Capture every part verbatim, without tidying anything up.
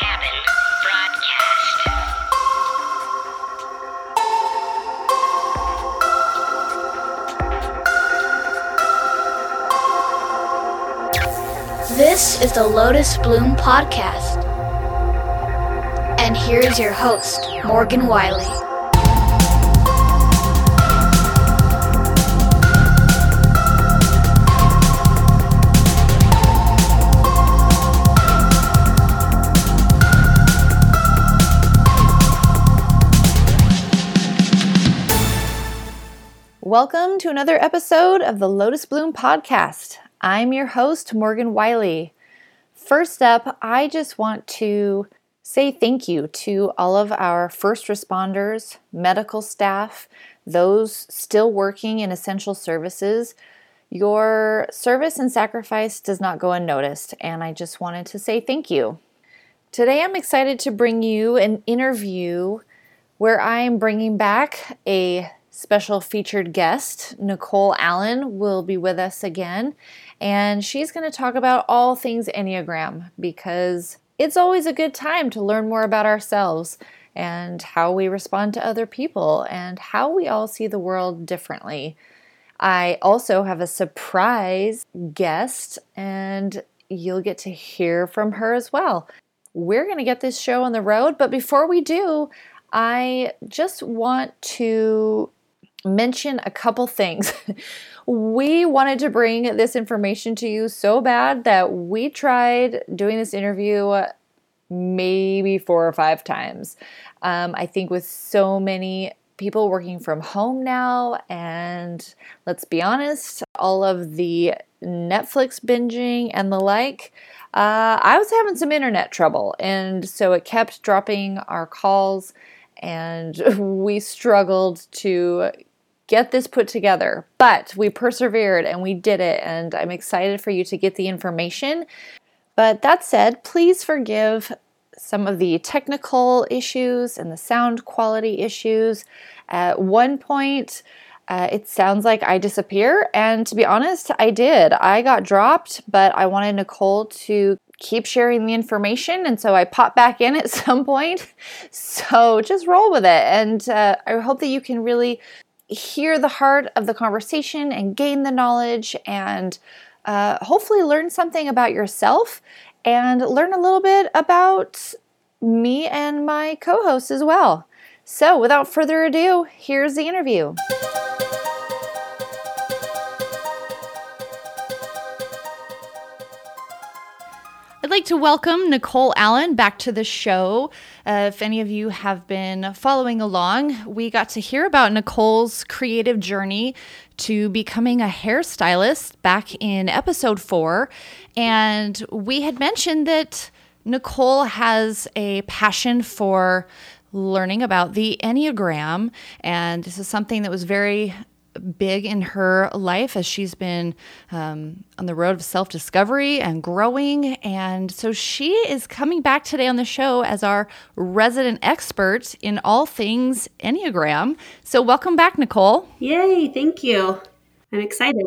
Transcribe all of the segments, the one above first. Cabin Broadcast. This is the Lotus Bloom Podcast. And here is your host, Morgan Wiley. Welcome to another episode of the Lotus Bloom Podcast. I'm your host, Morgan Wiley. First up, I just want to say thank you to all of our first responders, medical staff, those still working in essential services. Your service and sacrifice does not go unnoticed, and I just wanted to say thank you. Today, I'm excited to bring you an interview where I'm bringing back a special featured guest, Nicole Allen, will be with us again, and she's going to talk about all things Enneagram because it's always a good time to learn more about ourselves and how we respond to other people and how we all see the world differently. I also have a surprise guest, and you'll get to hear from her as well. We're going to get this show on the road, but before we do, I just want to mention a couple things. We wanted to bring this information to you so bad that we tried doing this interview maybe four or five times. Um, I think with so many people working from home now, and let's be honest, all of the Netflix binging and the like, uh, I was having some internet trouble, and so it kept dropping our calls, and we struggled to get this put together, but we persevered and we did it, and I'm excited for you to get the information. But that said, please forgive some of the technical issues and the sound quality issues. At one point, uh, it sounds like I disappear, and to be honest, I did. I got dropped, but I wanted Nicole to keep sharing the information, and so I pop back in at some point. So just roll with it, and uh, I hope that you can really hear the heart of the conversation and gain the knowledge and uh, hopefully learn something about yourself and learn a little bit about me and my co-host as well. So without further ado, here's the interview. I'd like to welcome Nicole Allen back to the show. Uh, if any of you have been following along, we got to hear about Nicole's creative journey to becoming a hairstylist back in episode four. And we had mentioned that Nicole has a passion for learning about the Enneagram, and this is something that was very big in her life as she's been um, on the road of self-discovery and growing. And so she is coming back today on the show as our resident expert in all things Enneagram. So welcome back, Nicole. Yay, thank you. I'm excited.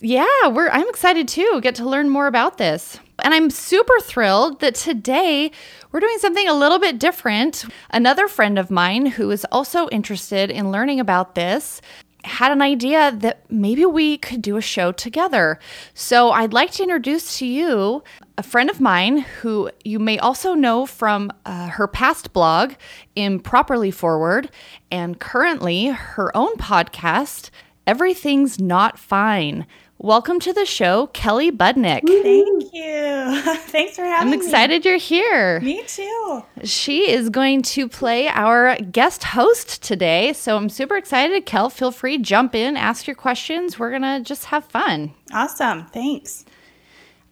Yeah, we're. I'm excited too. Get to learn more about this. And I'm super thrilled that today we're doing something a little bit different. Another friend of mine who is also interested in learning about this had an idea that maybe we could do a show together. So I'd like to introduce to you a friend of mine who you may also know from uh, her past blog, Improperly Forward, and currently her own podcast, Everything's Not Fine. Welcome to the show, Keli Budinich. Thank you. Thanks for having me. I'm excited me. You're here. Me too. She is going to play our guest host today, so I'm super excited. Kel, feel free, jump in, ask your questions. We're going to just have fun. Awesome. Thanks.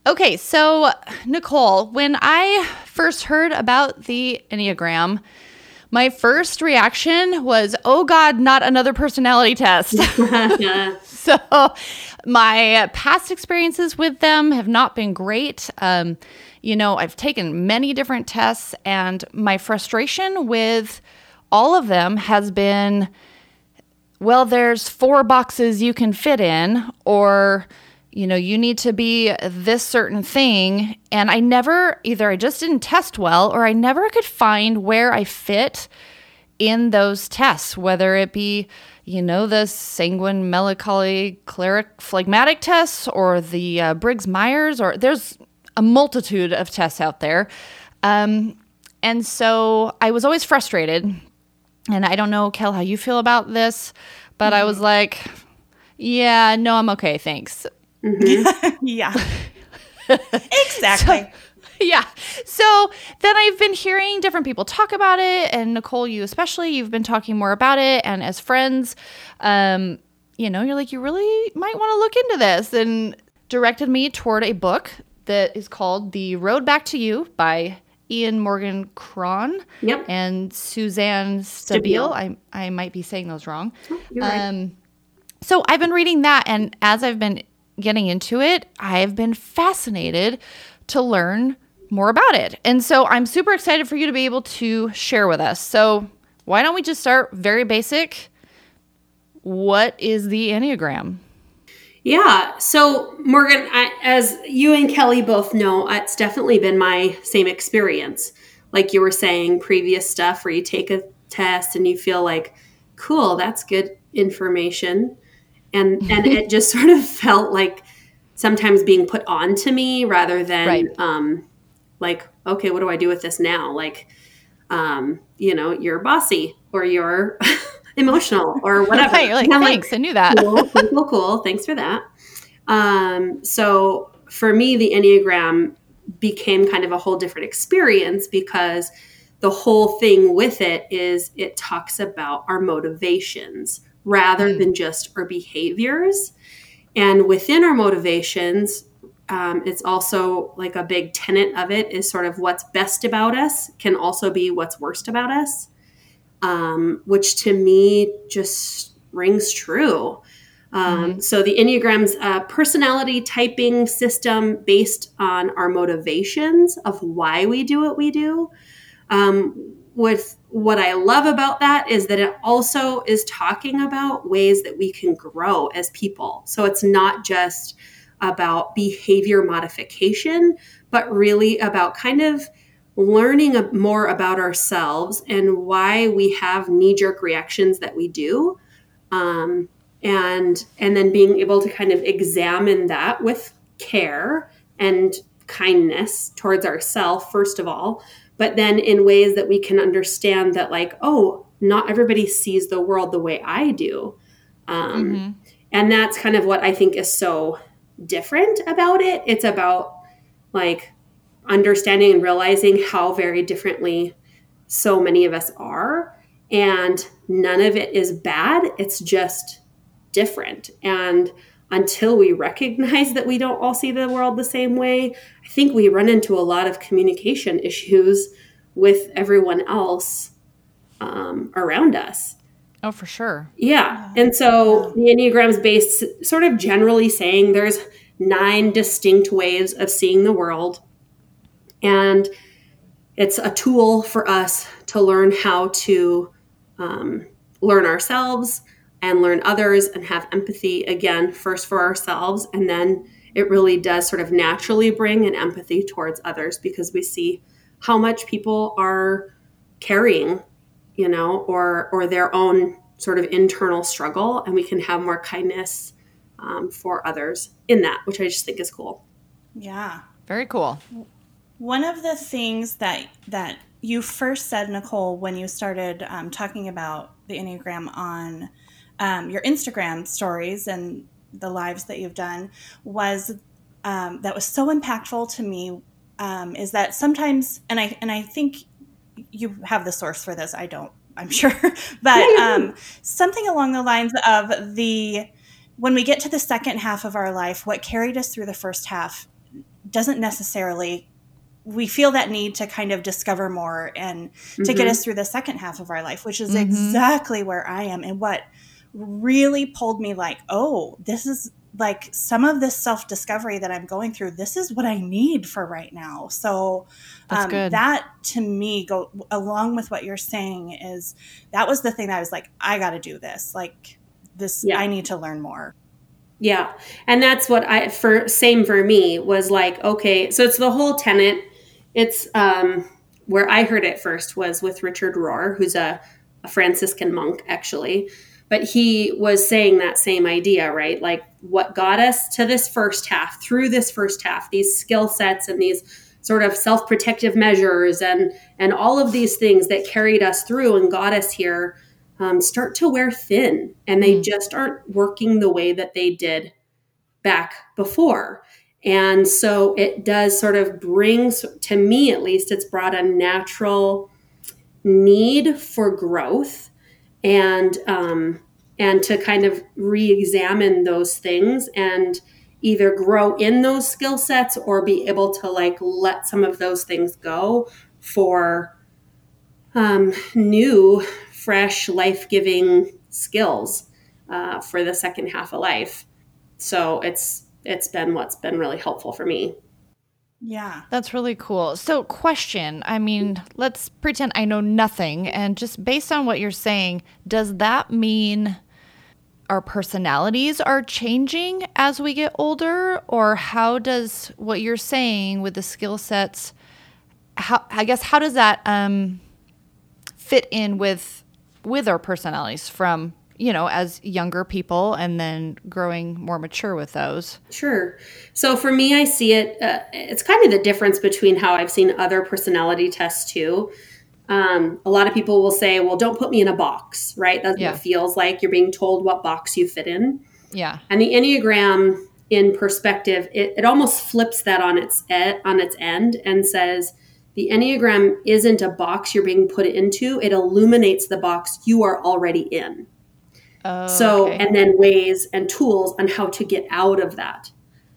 Okay, so Nicole, when I first heard about the Enneagram, my first reaction was, oh God, not another personality test. So my past experiences with them have not been great. Um, you know, I've taken many different tests, and my frustration with all of them has been, well, there's four boxes you can fit in, or you know, you need to be this certain thing. And I never, either I just didn't test well, or I never could find where I fit in those tests, whether it be, you know, the sanguine, melancholy, cleric, phlegmatic tests, or the uh, Briggs-Myers, or there's a multitude of tests out there. Um, and so I was always frustrated. And I don't know, Kel, how you feel about this, but mm-hmm. I was like, yeah, no, I'm okay, thanks. Mm-hmm. Yeah, exactly. So, yeah. So then I've been hearing different people talk about it, and Nicole, you especially, you've been talking more about it. And as friends, um, you know, you're like, you really might want to look into this, and directed me toward a book that is called The Road Back to You by Ian Morgan Cron yep. and Suzanne Stabile. I I might be saying those wrong. Oh, you're right. Um, so I've been reading that, and as I've been getting into it, I've been fascinated to learn more about it. And so I'm super excited for you to be able to share with us. So why don't we just start very basic? What is the Enneagram? Yeah. So Morgan, I, as you and Keli both know, it's definitely been my same experience. Like you were saying, previous stuff where you take a test and you feel like, cool, that's good information. And and it just sort of felt like sometimes being put on to me rather than right. um, like, okay, what do I do with this now? Like, um, you know, you're bossy or you're emotional or whatever. Right, you're like, and thanks, like, I knew that. cool, cool, cool, cool. Thanks for that. Um, so for me, the Enneagram became kind of a whole different experience because the whole thing with it is it talks about our motivations rather than just our behaviors. And within our motivations, um, it's also like a big tenet of it is sort of what's best about us can also be what's worst about us, um, which to me just rings true. Um, mm-hmm. So the Enneagram's uh, personality typing system based on our motivations of why we do what we do. Um, with what I love about that is that it also is talking about ways that we can grow as people. So it's not just about behavior modification, but really about kind of learning more about ourselves and why we have knee-jerk reactions that we do. Um, and, and then being able to kind of examine that with care and kindness towards ourselves, first of all, but then in ways that we can understand that, like, oh, not everybody sees the world the way I do. Um, mm-hmm. And that's kind of what I think is so different about it. It's about, like, understanding and realizing how very differently so many of us are. And none of it is bad. It's just different. And until we recognize that we don't all see the world the same way, I think we run into a lot of communication issues with everyone else um, around us. Oh, for sure. Yeah. And so the Enneagram's based sort of generally saying there's nine distinct ways of seeing the world. And it's a tool for us to learn how to um, learn ourselves and learn others and have empathy, again, first for ourselves. And then it really does sort of naturally bring an empathy towards others because we see how much people are carrying, you know, or or their own sort of internal struggle. And we can have more kindness um, for others in that, which I just think is cool. Yeah. Very cool. One of the things that that you first said, Nicole, when you started um, talking about the Enneagram on Um, your Instagram stories and the lives that you've done was um, that was so impactful to me um, is that sometimes, and I and I think you have the source for this. I don't, I'm sure, but um, something along the lines of the when we get to the second half of our life, what carried us through the first half doesn't necessarily. We feel that need to kind of discover more and mm-hmm. to get us through the second half of our life, which is mm-hmm. exactly where I am and what. Really pulled me like, oh, this is like some of this self-discovery that I'm going through. This is what I need for right now. So um, that to me go along with what you're saying is that was the thing that I was like, I got to do this. Like this, yeah. I need to learn more. Yeah. And that's what I, for same for me was like, okay, so it's the whole tenet. It's um, where I heard it first was with Richard Rohr, who's a, a Franciscan monk actually, but he was saying that same idea, right? Like what got us to this first half through this first half, these skill sets and these sort of self-protective measures and, and all of these things that carried us through and got us here um, start to wear thin, and they mm. just aren't working the way that they did back before. And so it does sort of bring, to me at least, it's brought a natural need for growth and, um, and to kind of re-examine those things and either grow in those skill sets or be able to like let some of those things go for um, new, fresh, life-giving skills uh, for the second half of life. So it's it's been what's been really helpful for me. Yeah, that's really cool. So question, I mean, let's pretend I know nothing. And just based on what you're saying, does that mean our personalities are changing as we get older? Or how does what you're saying with the skill sets, how, I guess, how does that um, fit in with with our personalities from, you know, as younger people and then growing more mature with those? Sure. So for me, I see it, uh, it's kind of the difference between how I've seen other personality tests too. Um, a lot of people will say, well, don't put me in a box, right? That's yeah. what it feels like. You're being told what box you fit in. Yeah. And the Enneagram in perspective, it, it almost flips that on its ed, on its end and says, the Enneagram isn't a box you're being put into. It illuminates the box you are already in. Oh, so, okay. And then ways and tools on how to get out of that.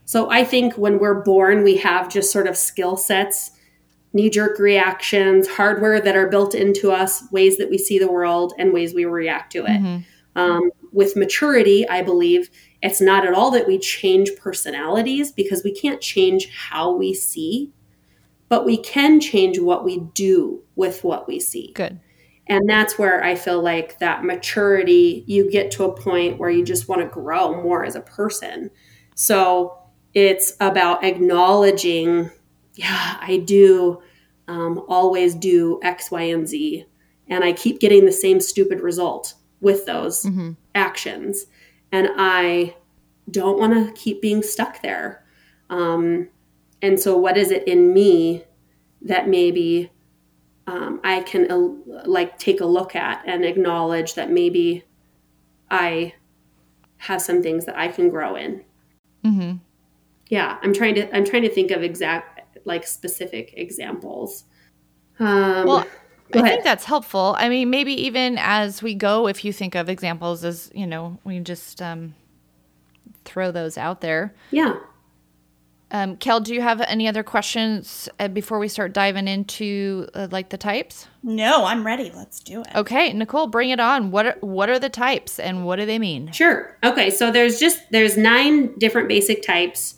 So I think when we're born, we have just sort of skill sets, knee-jerk reactions, hardware that are built into us, ways that we see the world and ways we react to it. Mm-hmm. Um, with maturity, I believe it's not at all that we change personalities because we can't change how we see, but we can change what we do with what we see. Good. And that's where I feel like that maturity, you get to a point where you just want to grow more as a person. So it's about acknowledging, yeah, I do um, always do X, Y, and Z. And I keep getting the same stupid result with those mm-hmm. actions. And I don't want to keep being stuck there. Um, and so what is it in me that maybe um, I can uh, like take a look at and acknowledge that maybe I have some things that I can grow in. Mm-hmm. Yeah. I'm trying to, I'm trying to think of exact, like specific examples. Um, well, I think that's helpful. I mean, maybe even as we go, if you think of examples as, you know, we just um, throw those out there. Yeah. Um, Kel, do you have any other questions uh, before we start diving into uh, like the types? No, I'm ready. Let's do it. Okay. Nicole, bring it on. What are, what are the types and what do they mean? Sure. Okay. So there's just, there's nine different basic types.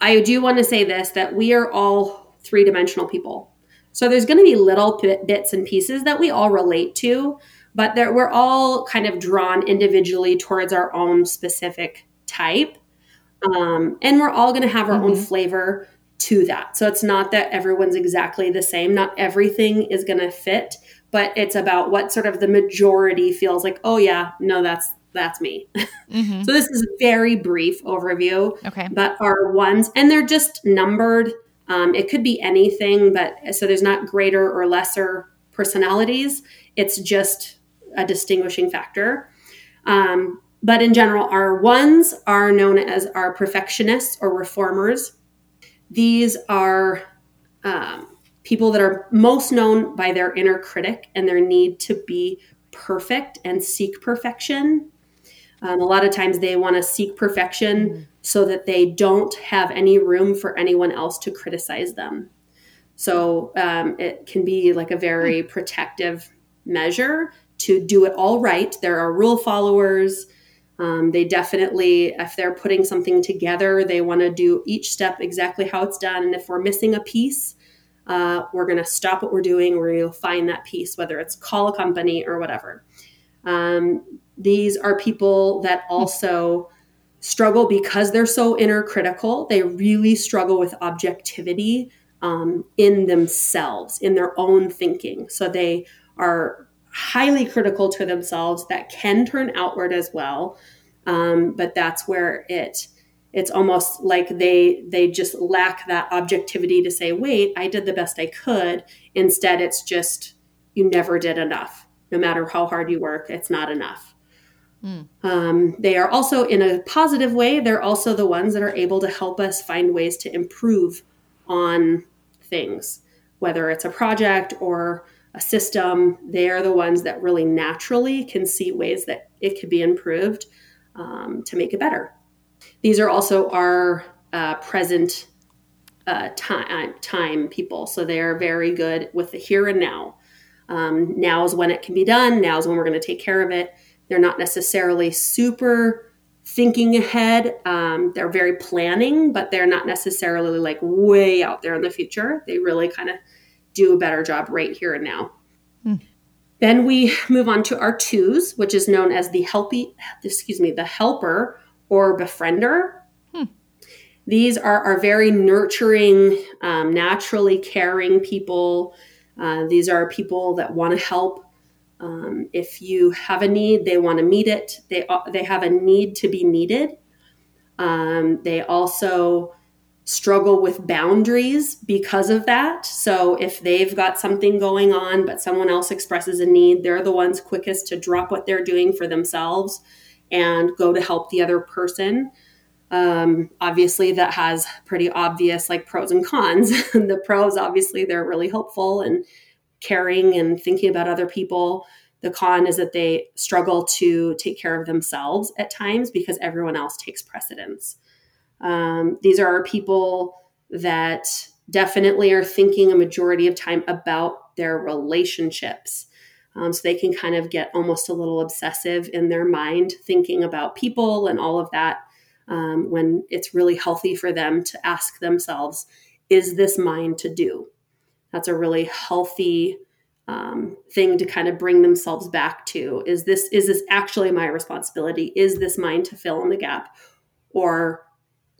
I do want to say this, that we are all three-dimensional people. So there's going to be little p- bits and pieces that we all relate to, but that we're all kind of drawn individually towards our own specific type. Um, and we're all going to have our mm-hmm. own flavor to that. So it's not that everyone's exactly the same. Not everything is going to fit, but it's about what sort of the majority feels like, oh yeah, no, that's That's me. Mm-hmm. So this is a very brief overview, okay. But our ones, and they're just numbered. Um, it could be anything, but so there's not greater or lesser personalities. It's just a distinguishing factor. Um, but in general, our ones are known as our perfectionists or reformers. These are um, people that are most known by their inner critic and their need to be perfect and seek perfection. Um, a lot of times they want to seek perfection mm. so that they don't have any room for anyone else to criticize them. So um, it can be like a very mm. protective measure to do it all right. There are rule followers. Um, they definitely, if they're putting something together, they want to do each step exactly how it's done. And if we're missing a piece, Uh, we're going to stop what we're doing. We're going to find that piece, whether it's call a company or whatever. Um, these are people that also struggle because they're so inner critical. They really struggle with objectivity um, in themselves, in their own thinking. So they are highly critical to themselves. That can turn outward as well. Um, but that's where it it's almost like they they just lack that objectivity to say, wait, I did the best I could. Instead, it's just, you never did enough. No matter how hard you work, it's not enough. Mm. Um, they are also, in a positive way, they're also the ones that are able to help us find ways to improve on things, whether it's a project or a system. They are the ones that really naturally can see ways that it could be improved um, to make it better. These are also our uh, present uh, time, time people. So they are very good with the here and now. Um, now is when it can be done. Now is when we're going to take care of it. They're not necessarily super thinking ahead. Um, they're very planning, but they're not necessarily like way out there in the future. They really kind of do a better job right here and now. Hmm. Then we move on to our twos, which is known as the helpy, excuse me, the helper or befriender. Hmm. These are our very nurturing, um, naturally caring people. Uh, these are people that want to help. Um, if you have a need, they want to meet it. They they have a need to be needed. Um, they also struggle with boundaries because of that. So if they've got something going on, but someone else expresses a need, they're the ones quickest to drop what they're doing for themselves and go to help the other person. Um, obviously that has pretty obvious like pros and cons. The pros, obviously they're really helpful and caring and thinking about other people. The con is that they struggle to take care of themselves at times because everyone else takes precedence. Um, these are our people that definitely are thinking a majority of time about their relationships. Um, so they can kind of get almost a little obsessive in their mind, thinking about people and all of that. Um, when it's really healthy for them to ask themselves, is this mine to do? That's a really healthy um, thing to kind of bring themselves back to. Is this is this actually my responsibility? Is this mine to fill in the gap? Or,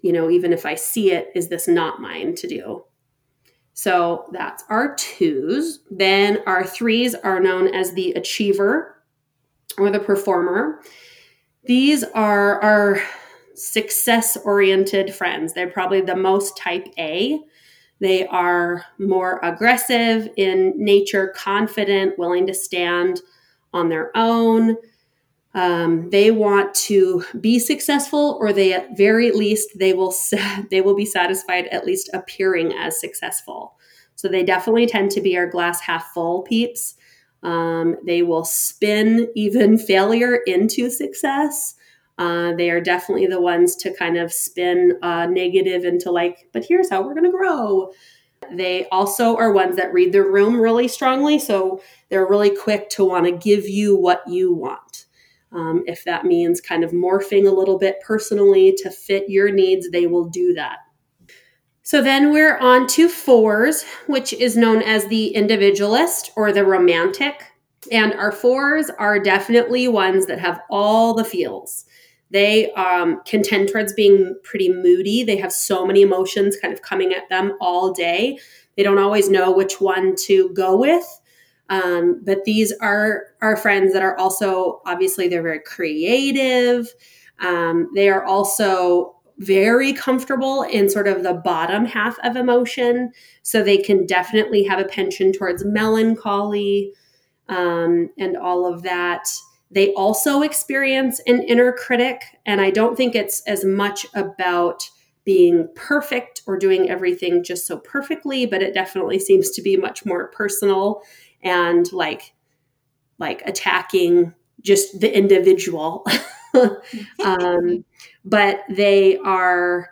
you know, even if I see it, is this not mine to do? So that's our twos. Then our threes are known as the achiever or the performer. These are our success-oriented friends. They're probably the most type A. They are more aggressive in nature, confident, willing to stand on their own. Um, they want to be successful, or they at very least, they will they will be satisfied at least appearing as successful. So they definitely tend to be our glass half full peeps. Um, they will spin even failure into success. Uh, they are definitely the ones to kind of spin uh, negative into like, but here's how we're going to grow. They also are ones that read the room really strongly. So they're really quick to want to give you what you want. Um, if that means kind of morphing a little bit personally to fit your needs, they will do that. So then we're on to fours, which is known as the individualist or the romantic. And our fours are definitely ones that have all the feels. They um, can tend towards being pretty moody. They have so many emotions kind of coming at them all day. They don't always know which one to go with. Um, but these are our friends that are also, obviously, they're very creative. Um, they are also very comfortable in sort of the bottom half of emotion. So they can definitely have a penchant towards melancholy um, and all of that. They also experience an inner critic, and I don't think it's as much about being perfect or doing everything just so perfectly, but it definitely seems to be much more personal and like, like attacking just the individual. um, but they are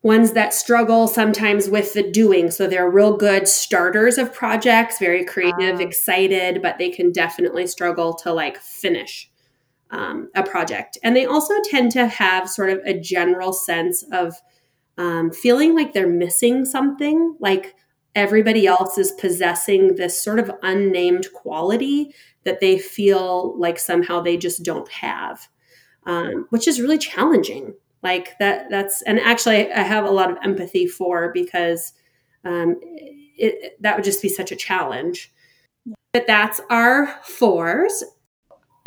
ones that struggle sometimes with the doing. So they're real good starters of projects, very creative, um, excited, but they can definitely struggle to like finish um, a project. And they also tend to have sort of a general sense of um, feeling like they're missing something, like everybody else is possessing this sort of unnamed quality that they feel like somehow they just don't have. um, which is really challenging. Like that, that's, and actually I have a lot of empathy for, because um, it, that would just be such a challenge. But that's our fours.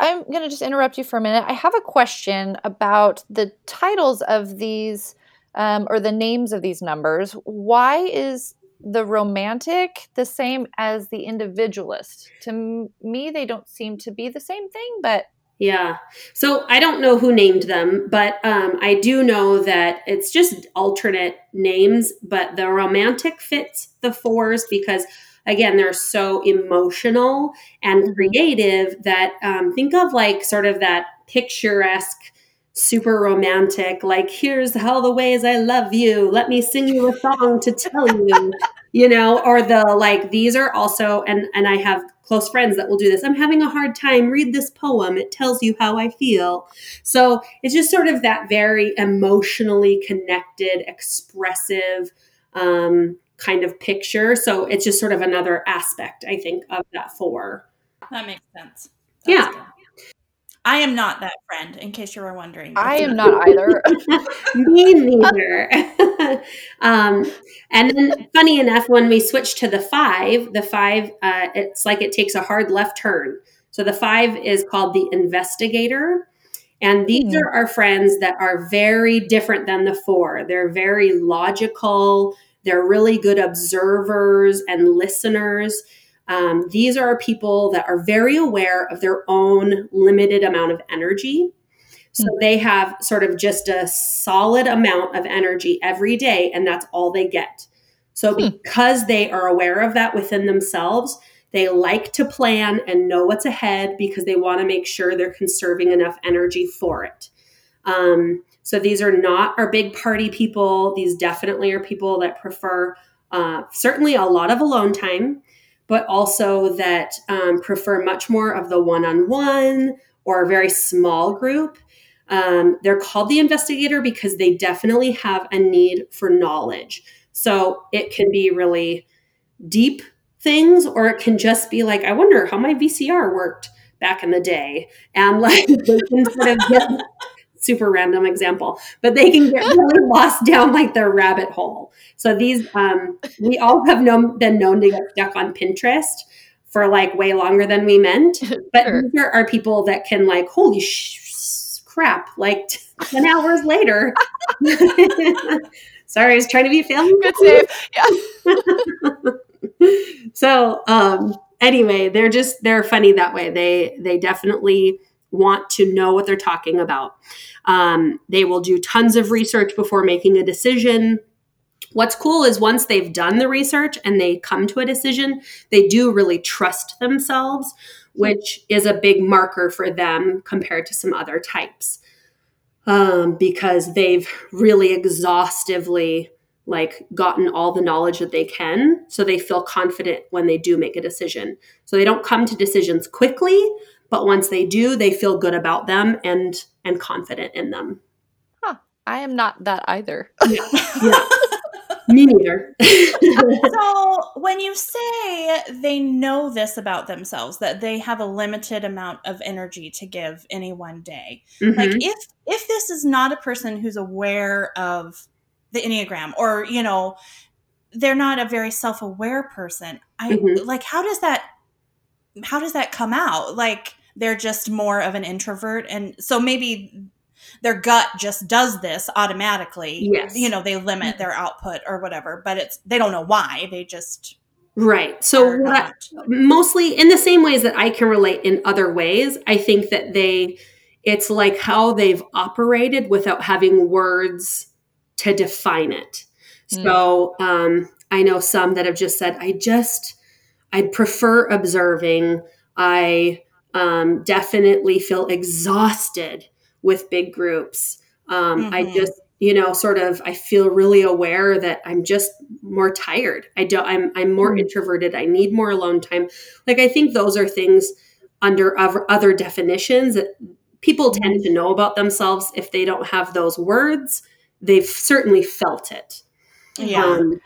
I'm going to just interrupt you for a minute. I have a question about the titles of these um, or the names of these numbers. Why is the romantic the same as the individualist? To m- me, they don't seem to be the same thing, but... Yeah. So I don't know who named them, but um, I do know that it's just alternate names, but the romantic fits the fours because, again, they're so emotional and creative that um, think of like sort of that picturesque, super romantic, like here's all the ways I love you. Let me sing you a song to tell you, you know, or the like, these are also, and, and I have close friends that will do this. I'm having a hard time. Read this poem. It tells you how I feel. So it's just sort of that very emotionally connected, expressive um, kind of picture. So it's just sort of another aspect, I think, of that four. That makes sense. That yeah. Good. I am not that friend, in case you were wondering. I am not either. Me neither. um, and then, funny enough, when we switch to the five, the five, uh, it's like it takes a hard left turn. So the five is called the investigator. And these mm. are our friends that are very different than the four. They're very logical. They're really good observers and listeners. Um, these are people that are very aware of their own limited amount of energy. So mm-hmm. they have sort of just a solid amount of energy every day, and that's all they get. So hmm. because they are aware of that within themselves, they like to plan and know what's ahead because they want to make sure they're conserving enough energy for it. Um, so these are not our big party people. These definitely are people that prefer uh, certainly a lot of alone time, but also that um, prefer much more of the one-on-one or a very small group. Um, they're called the investigator because they definitely have a need for knowledge. So it can be really deep things, or it can just be like, I wonder how my V C R worked back in the day. And like, they can sort of get, super random example, but they can get really lost down like their rabbit hole. So these, um, we all have known, been known to get stuck on Pinterest for like way longer than we meant. But sure. Here are people that can like, holy sh- crap, like ten hours later. Sorry, I was trying to be family. Good save. Yeah. So um, anyway, they're just, they're funny that way. They, they definitely want to know what they're talking about. Um, they will do tons of research before making a decision. What's cool is once they've done the research and they come to a decision, they do really trust themselves, which is a big marker for them compared to some other types, um, because they've really exhaustively like gotten all the knowledge that they can. So they feel confident when they do make a decision. So they don't come to decisions quickly, but once they do, they feel good about them and and confident in them. Huh. I am not that either. Yeah. Yeah. Me neither. So when you say they know this about themselves, that they have a limited amount of energy to give any one day, mm-hmm. like if if this is not a person who's aware of the Enneagram, or, you know, they're not a very self-aware person, I mm-hmm. like, how does that how does that come out? Like, they're just more of an introvert. And so maybe their gut just does this automatically. Yes. You know, they limit their output or whatever, but it's, they don't know why. They just. Right. So what I, mostly in the same ways that I can relate in other ways, I think that they, it's like how they've operated without having words to define it. Mm. So um, I know some that have just said, I just, I prefer observing. I um, definitely feel exhausted with big groups. Um, mm-hmm. I just, you know, sort of, I feel really aware that I'm just more tired. I don't, I'm, I'm more mm-hmm. introverted. I need more alone time. Like, I think those are things under other definitions that people tend to know about themselves. If they don't have those words, they've certainly felt it. Yeah. Um,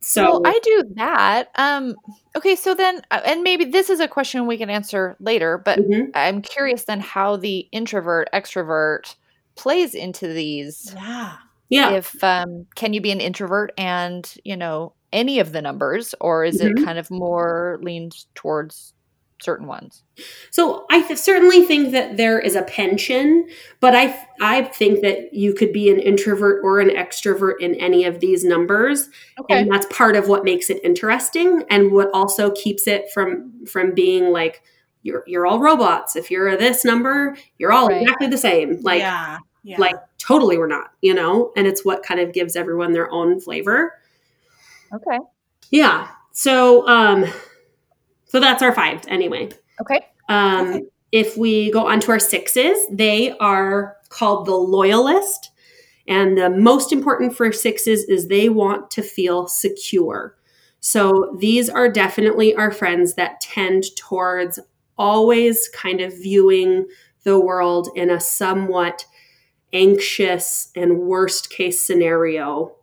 So well, I do that. Um, okay. So then, and maybe this is a question we can answer later, but mm-hmm. I'm curious then how the introvert extrovert plays into these. Yeah. Yeah. If, um, can you be an introvert and, you know, any of the numbers, or is mm-hmm. it kind of more leaned towards certain ones? So I th- certainly think that there is a penchant, but I th- I think that you could be an introvert or an extrovert in any of these numbers. Okay. And that's part of what makes it interesting and what also keeps it from from being like, you're you're all robots. If you're this number, you're all right. exactly the same. Like, yeah. Yeah. like totally we're not, you know? And it's what kind of gives everyone their own flavor. Okay. Yeah. So um So that's our five anyway. Okay. Um, okay. If we go on to our sixes, they are called the loyalist. And the most important for sixes is they want to feel secure. So these are definitely our friends that tend towards always kind of viewing the world in a somewhat anxious and worst case scenario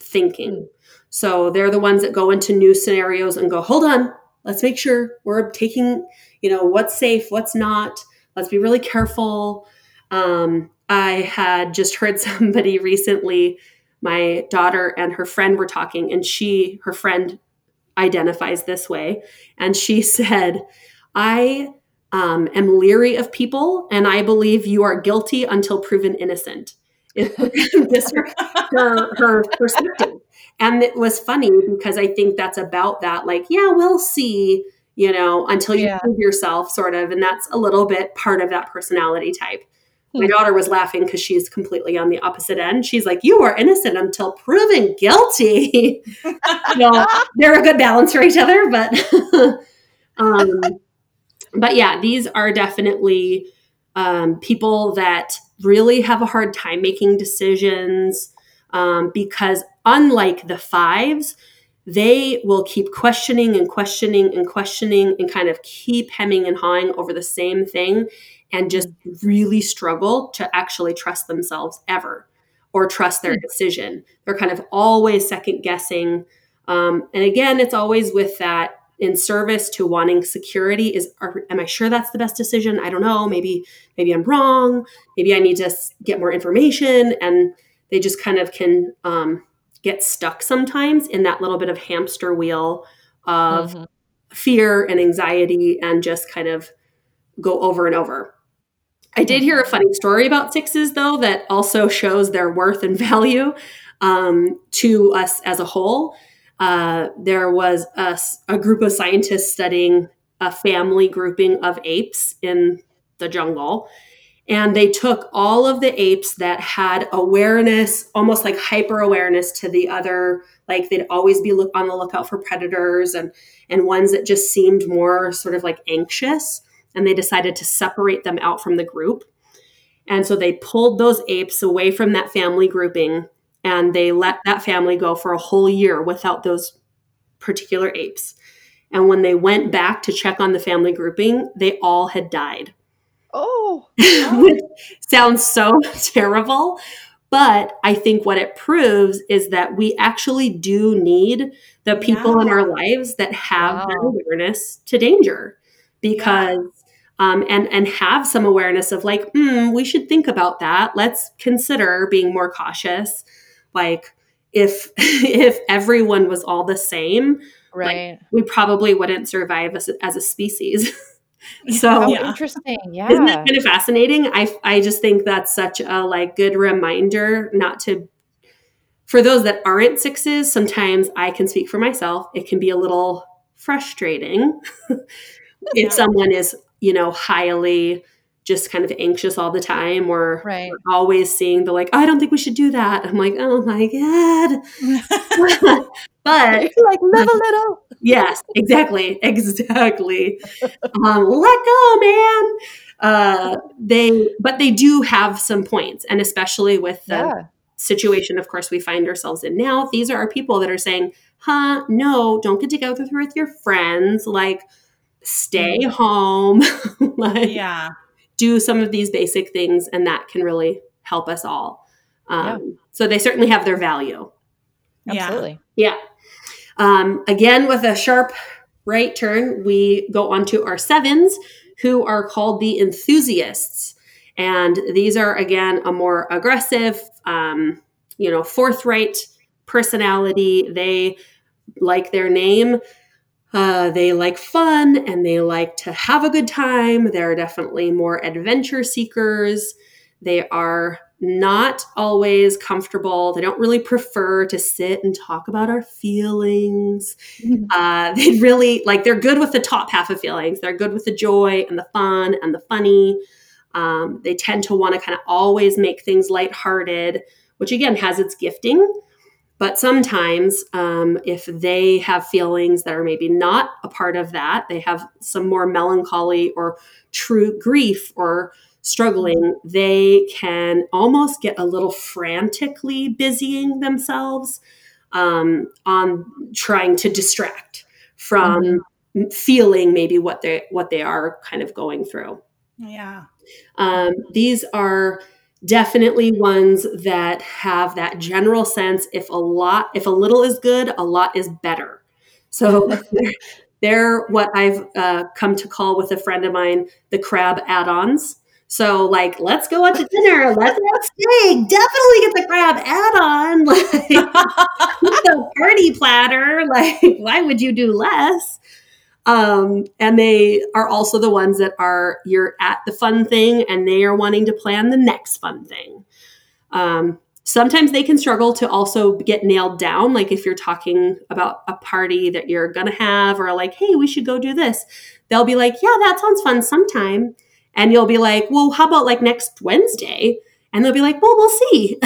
thinking. So they're the ones that go into new scenarios and go, hold on. Let's make sure we're taking, you know, what's safe, what's not. Let's be really careful. Um, I had just heard somebody recently, my daughter and her friend were talking, and she, her friend identifies this way. And she said, I um, am leery of people, and I believe you are guilty until proven innocent. This her, her, her perspective. And it was funny because I think that's about that, like, yeah, we'll see, you know, until you yeah. prove yourself sort of. And that's a little bit part of that personality type. Hmm. My daughter was laughing because she's completely on the opposite end. She's like, you are innocent until proven guilty. You know, they're a good balance for each other, but, um, but yeah, these are definitely um, people that really have a hard time making decisions um, because unlike the fives, they will keep questioning and questioning and questioning and kind of keep hemming and hawing over the same thing and just really struggle to actually trust themselves ever or trust their decision. They're kind of always second guessing. Um, and again, it's always with that in service to wanting security is, are, am I sure that's the best decision? I don't know. Maybe, maybe I'm wrong. Maybe I need to get more information. And they just kind of can, um, get stuck sometimes in that little bit of hamster wheel of mm-hmm. fear and anxiety and just kind of go over and over. I did hear a funny story about sixes though, that also shows their worth and value um, to us as a whole. Uh, there was a, a group of scientists studying a family grouping of apes in the jungle. And they took all of the apes that had awareness, almost like hyper awareness to the other, like they'd always be look, on the lookout for predators and, and ones that just seemed more sort of like anxious. And they decided to separate them out from the group. And so they pulled those apes away from that family grouping and they let that family go for a whole year without those particular apes. And when they went back to check on the family grouping, they all had died. Oh, wow. Which sounds so terrible. But I think what it proves is that we actually do need the people wow. in our lives that have wow. that awareness to danger because, yeah. um, and, and have some awareness of like, mm, we should think about that. Let's consider being more cautious. Like if, if everyone was all the same, right. like, we probably wouldn't survive as, as a species. So yeah. interesting. Yeah. Isn't that kind of fascinating? I, I just think that's such a like good reminder not to, for those that aren't sixes, sometimes I can speak for myself. It can be a little frustrating if someone is, you know, highly just kind of anxious all the time or, right. or always seeing the like, oh, I don't think we should do that. I'm like, oh my God. But you're like, live a little. Yes, exactly. Exactly. um, let go, man. Uh, they, but they do have some points. And especially with the yeah. situation, of course, we find ourselves in now, these are our people that are saying, huh, no, don't get together with your friends. Like stay mm-hmm. home. like, yeah. do some of these basic things, and that can really help us all. Um, yeah. So they certainly have their value. Absolutely. Yeah. Um, again, with a sharp right turn, we go on to our sevens, who are called the enthusiasts. And these are, again, a more aggressive, um, you know, forthright personality. They like their name. Uh, they like fun and they like to have a good time. They're definitely more adventure seekers. They are not always comfortable. They don't really prefer to sit and talk about our feelings. Uh, they really like, they're good with the top half of feelings. They're good with the joy and the fun and the funny. Um, they tend to want to kind of always make things lighthearted, which again has its gifting. But sometimes um, if they have feelings that are maybe not a part of that, they have some more melancholy or true grief or struggling, they can almost get a little frantically busying themselves um, on trying to distract from mm-hmm. feeling maybe what they what they are kind of going through. Yeah. Um, these are definitely ones that have that general sense. If a lot, if a little is good, a lot is better. So they're, they're what I've uh, come to call with a friend of mine, the crab add-ons. So like, let's go out to dinner. Let's have steak. Definitely get the crab add-on. Like the party platter. Like, why would you do less? Um, and they are also the ones that are, you're at the fun thing and they are wanting to plan the next fun thing. Um, sometimes they can struggle to also get nailed down. Like if you're talking about a party that you're going to have or like, hey, we should go do this. They'll be like, yeah, that sounds fun sometime. And you'll be like, well, how about like next Wednesday? And they'll be like, well, we'll see.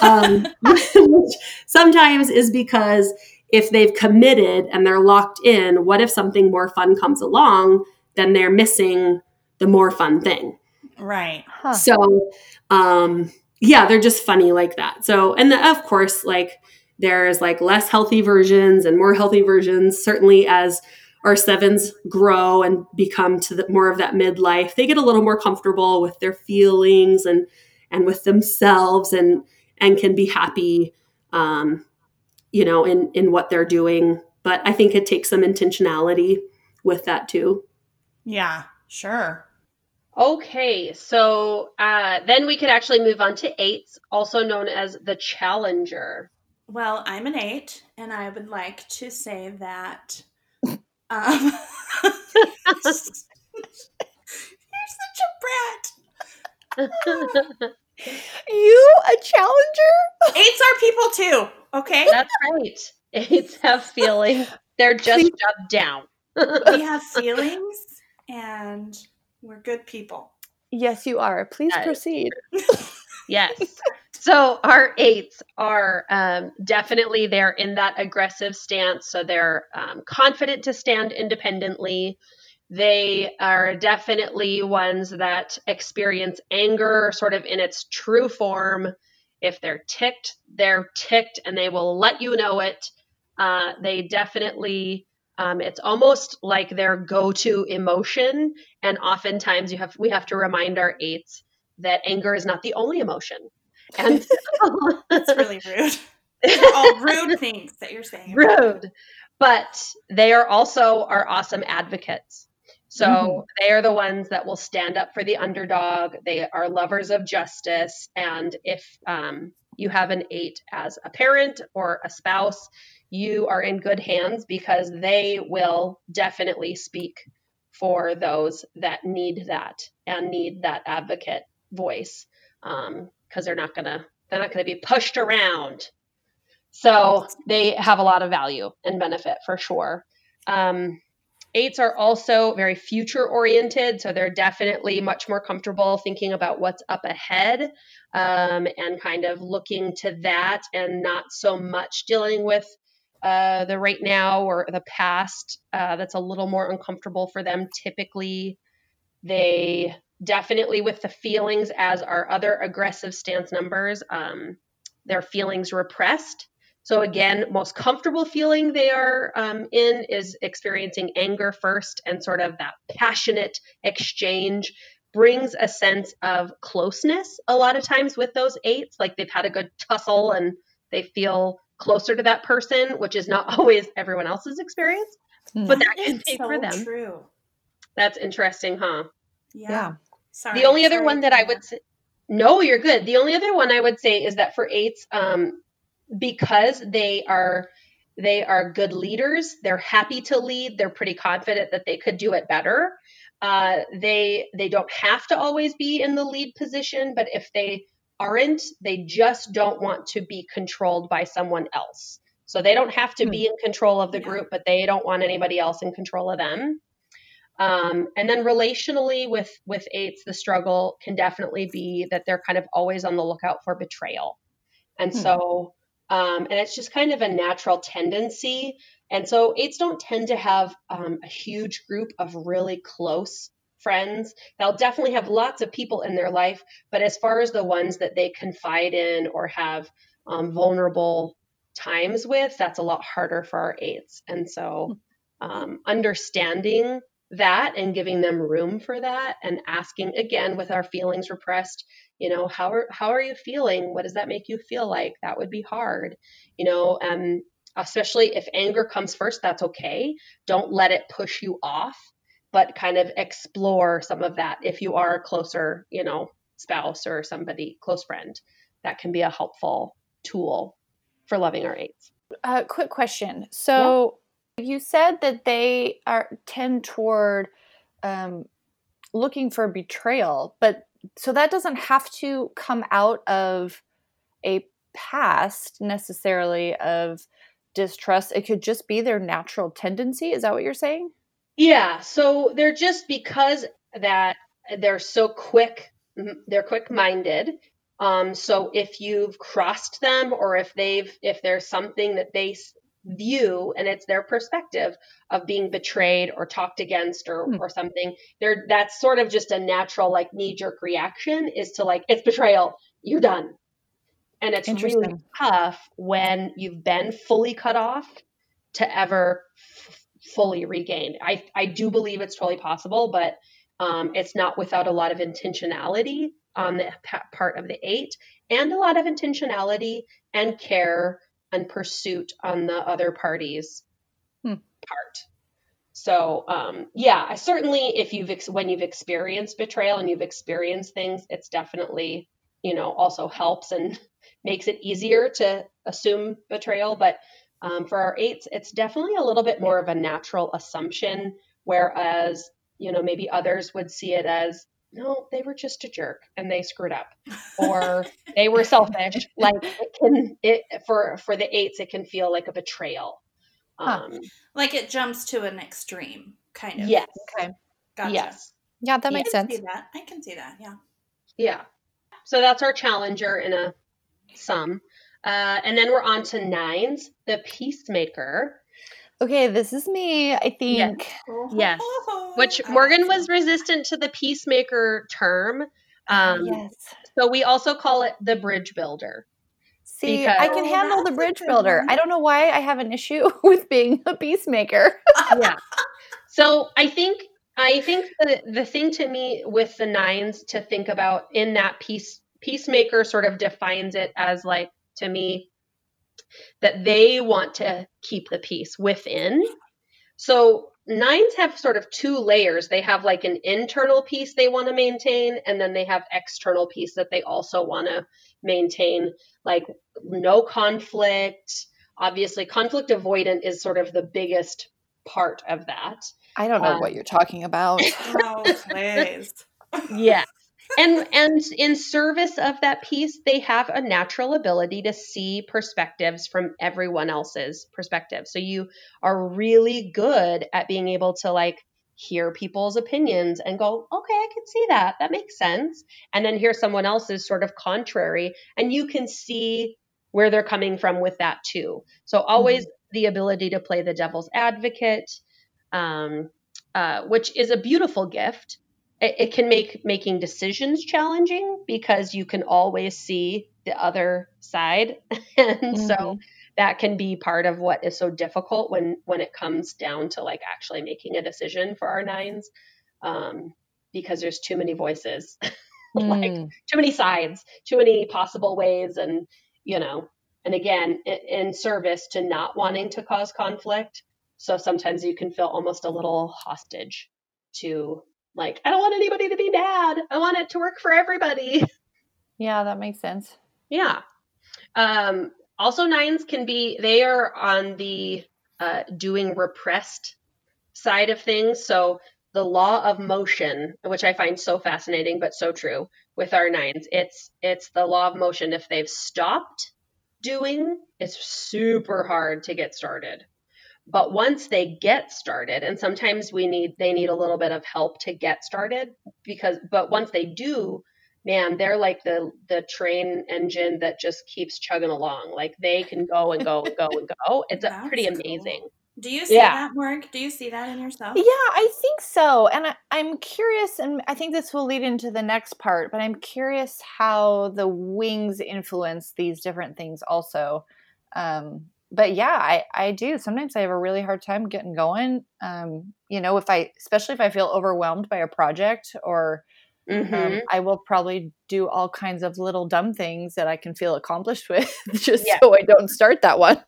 um, which sometimes is because if they've committed and they're locked in, what if something more fun comes along? Then they're missing the more fun thing. Right. Huh. So, um, yeah, they're just funny like that. So, and the, of course, like there's like less healthy versions and more healthy versions. Certainly as our sevens grow and become to the, more of that midlife, they get a little more comfortable with their feelings and, and with themselves and, and can be happy, um, you know, in, in what they're doing. But I think it takes some intentionality with that too. Yeah, sure. Okay. So uh, then we could actually move on to eights, also known as the challenger. Well, I'm an eight and I would like to say that um, you're such a brat. You a challenger? Eights are people too. Okay. That's right. Eights have feelings. They're just shoved down. We have feelings and we're good people. Yes, you are. Please that proceed. Yes. So our eights are um, definitely, they're in that aggressive stance. So they're um, confident to stand independently. They are definitely ones that experience anger sort of in its true form. If they're ticked, they're ticked and they will let you know it. Uh, they definitely, um, it's almost like their go-to emotion. And oftentimes you have, we have to remind our eights that anger is not the only emotion. And so, that's really rude. They're all rude things that you're saying. Rude. But they are also our awesome advocates. So mm-hmm. they are the ones that will stand up for the underdog. They are lovers of justice. And if um, you have an eight as a parent or a spouse, you are in good hands because they will definitely speak for those that need that and need that advocate voice because um, they're not gonna they're not gonna be pushed around. So they have a lot of value and benefit for sure. Um, Eights are also very future oriented. So they're definitely much more comfortable thinking about what's up ahead um, and kind of looking to that and not so much dealing with uh, the right now or the past. Uh, that's a little more uncomfortable for them. Typically, they definitely with the feelings as our other aggressive stance numbers, um, their feelings repressed. So again, most comfortable feeling they are um, in is experiencing anger first, and sort of that passionate exchange brings a sense of closeness a lot of times with those eights, like they've had a good tussle and they feel closer to that person, which is not always everyone else's experience, mm. but that can take so for them. True. That's interesting, huh? Yeah. yeah. Sorry. The only sorry, other one that I would say, no, you're good. The only other one I would say is that for eights, um, because they are, they are good leaders. They're happy to lead. They're pretty confident that they could do it better. Uh, they, they don't have to always be in the lead position, but if they aren't, they just don't want to be controlled by someone else. So they don't have to be in control of the group, but they don't want anybody else in control of them. Um, and then relationally with, with eights, the struggle can definitely be that they're kind of always on the lookout for betrayal. And hmm. so, um, and it's just kind of a natural tendency. And so eights don't tend to have um, a huge group of really close friends. They'll definitely have lots of people in their life, but as far as the ones that they confide in or have um, vulnerable times with, that's a lot harder for our eights. And so um, understanding that and giving them room for that and asking again with our feelings repressed, you know, how are, how are you feeling? What does that make you feel like? That would be hard, you know, um, especially if anger comes first, that's okay. Don't let it push you off, but kind of explore some of that. If you are a closer, you know, spouse or somebody, close friend, that can be a helpful tool for loving our eights. Uh, quick question. So yeah. you said that they are tend toward um, looking for betrayal, but so that doesn't have to come out of a past necessarily of distrust. It could just be their natural tendency. Is that what you're saying? Yeah. So they're just because that they're so quick, they're quick minded. Um, so if you've crossed them or if they've, if there's something that they view and it's their perspective of being betrayed or talked against or, mm. or something, they're, that's sort of just a natural, like knee jerk reaction is to like, it's betrayal, you're done. And it's really tough when you've been fully cut off to ever f- fully regained. I, I do believe it's totally possible, but um, it's not without a lot of intentionality on the part of the eight and a lot of intentionality and care and pursuit on the other party's hmm. part. So um, yeah, certainly if you've, ex- when you've experienced betrayal and you've experienced things, it's definitely, you know, also helps and makes it easier to assume betrayal. But Um, for our eights, it's definitely a little bit more of a natural assumption, whereas, you know, maybe others would see it as, no, they were just a jerk and they screwed up or they were selfish. Like it can, it, for, for the eights, it can feel like a betrayal. Um, huh. Like it jumps to an extreme kind of. Yes. Okay. Gotcha. Yes. Yeah, that makes I sense. That. I can see that. Yeah. Yeah. So that's our challenger in a sum. Uh, and then we're on to nines, the peacemaker. Okay, this is me, I think. Yes. yes. Which Morgan was resistant to the peacemaker term. Um, yes. So we also call it the bridge builder. See, I can handle the bridge builder. I don't know why I have an issue with being a peacemaker. yeah. So I think I think the, the thing to me with the nines to think about in that peace peacemaker sort of defines it as like, to me, that they want to keep the peace within. So nines have sort of two layers. They have like an internal peace they want to maintain, and then they have external peace that they also want to maintain, like no conflict. Obviously, conflict avoidant is sort of the biggest part of that. I don't know um, what you're talking about. Oh, please. Yeah. And and in service of that peace, they have a natural ability to see perspectives from everyone else's perspective. So you are really good at being able to like hear people's opinions and go, okay, I can see that. That makes sense. And then hear someone else's sort of contrary. And you can see where they're coming from with that too. So always mm-hmm. the ability to play the devil's advocate, um, uh, which is a beautiful gift. It can make making decisions challenging because you can always see the other side. And mm-hmm. so that can be part of what is so difficult when, when it comes down to like actually making a decision for our nines, um, because there's too many voices, mm. like too many sides, too many possible ways. And, you know, And again, in service to not wanting to cause conflict. So sometimes you can feel almost a little hostage to, like, I don't want anybody to be mad. I want it to work for everybody. Yeah, that makes sense. Yeah. Um, also, nines can be, they are on the uh, doing repressed side of things. So the law of motion, which I find so fascinating, but so true with our nines. It's, it's the law of motion. If they've stopped doing, it's super hard to get started. But once they get started, and sometimes we need, they need a little bit of help to get started because, but once they do, man, they're like the, the train engine that just keeps chugging along. Like they can go and go and go and go. It's a pretty amazing. Cool. Do you see yeah. that, Morg? Do you see that in yourself? Yeah, I think so. And I, I'm curious, and I think this will lead into the next part, but I'm curious how the wings influence these different things also. Um, But yeah, I, I do. Sometimes I have a really hard time getting going. Um, you know, if I, especially if I feel overwhelmed by a project or mm-hmm. um, I will probably do all kinds of little dumb things that I can feel accomplished with just yeah. so I don't start that one.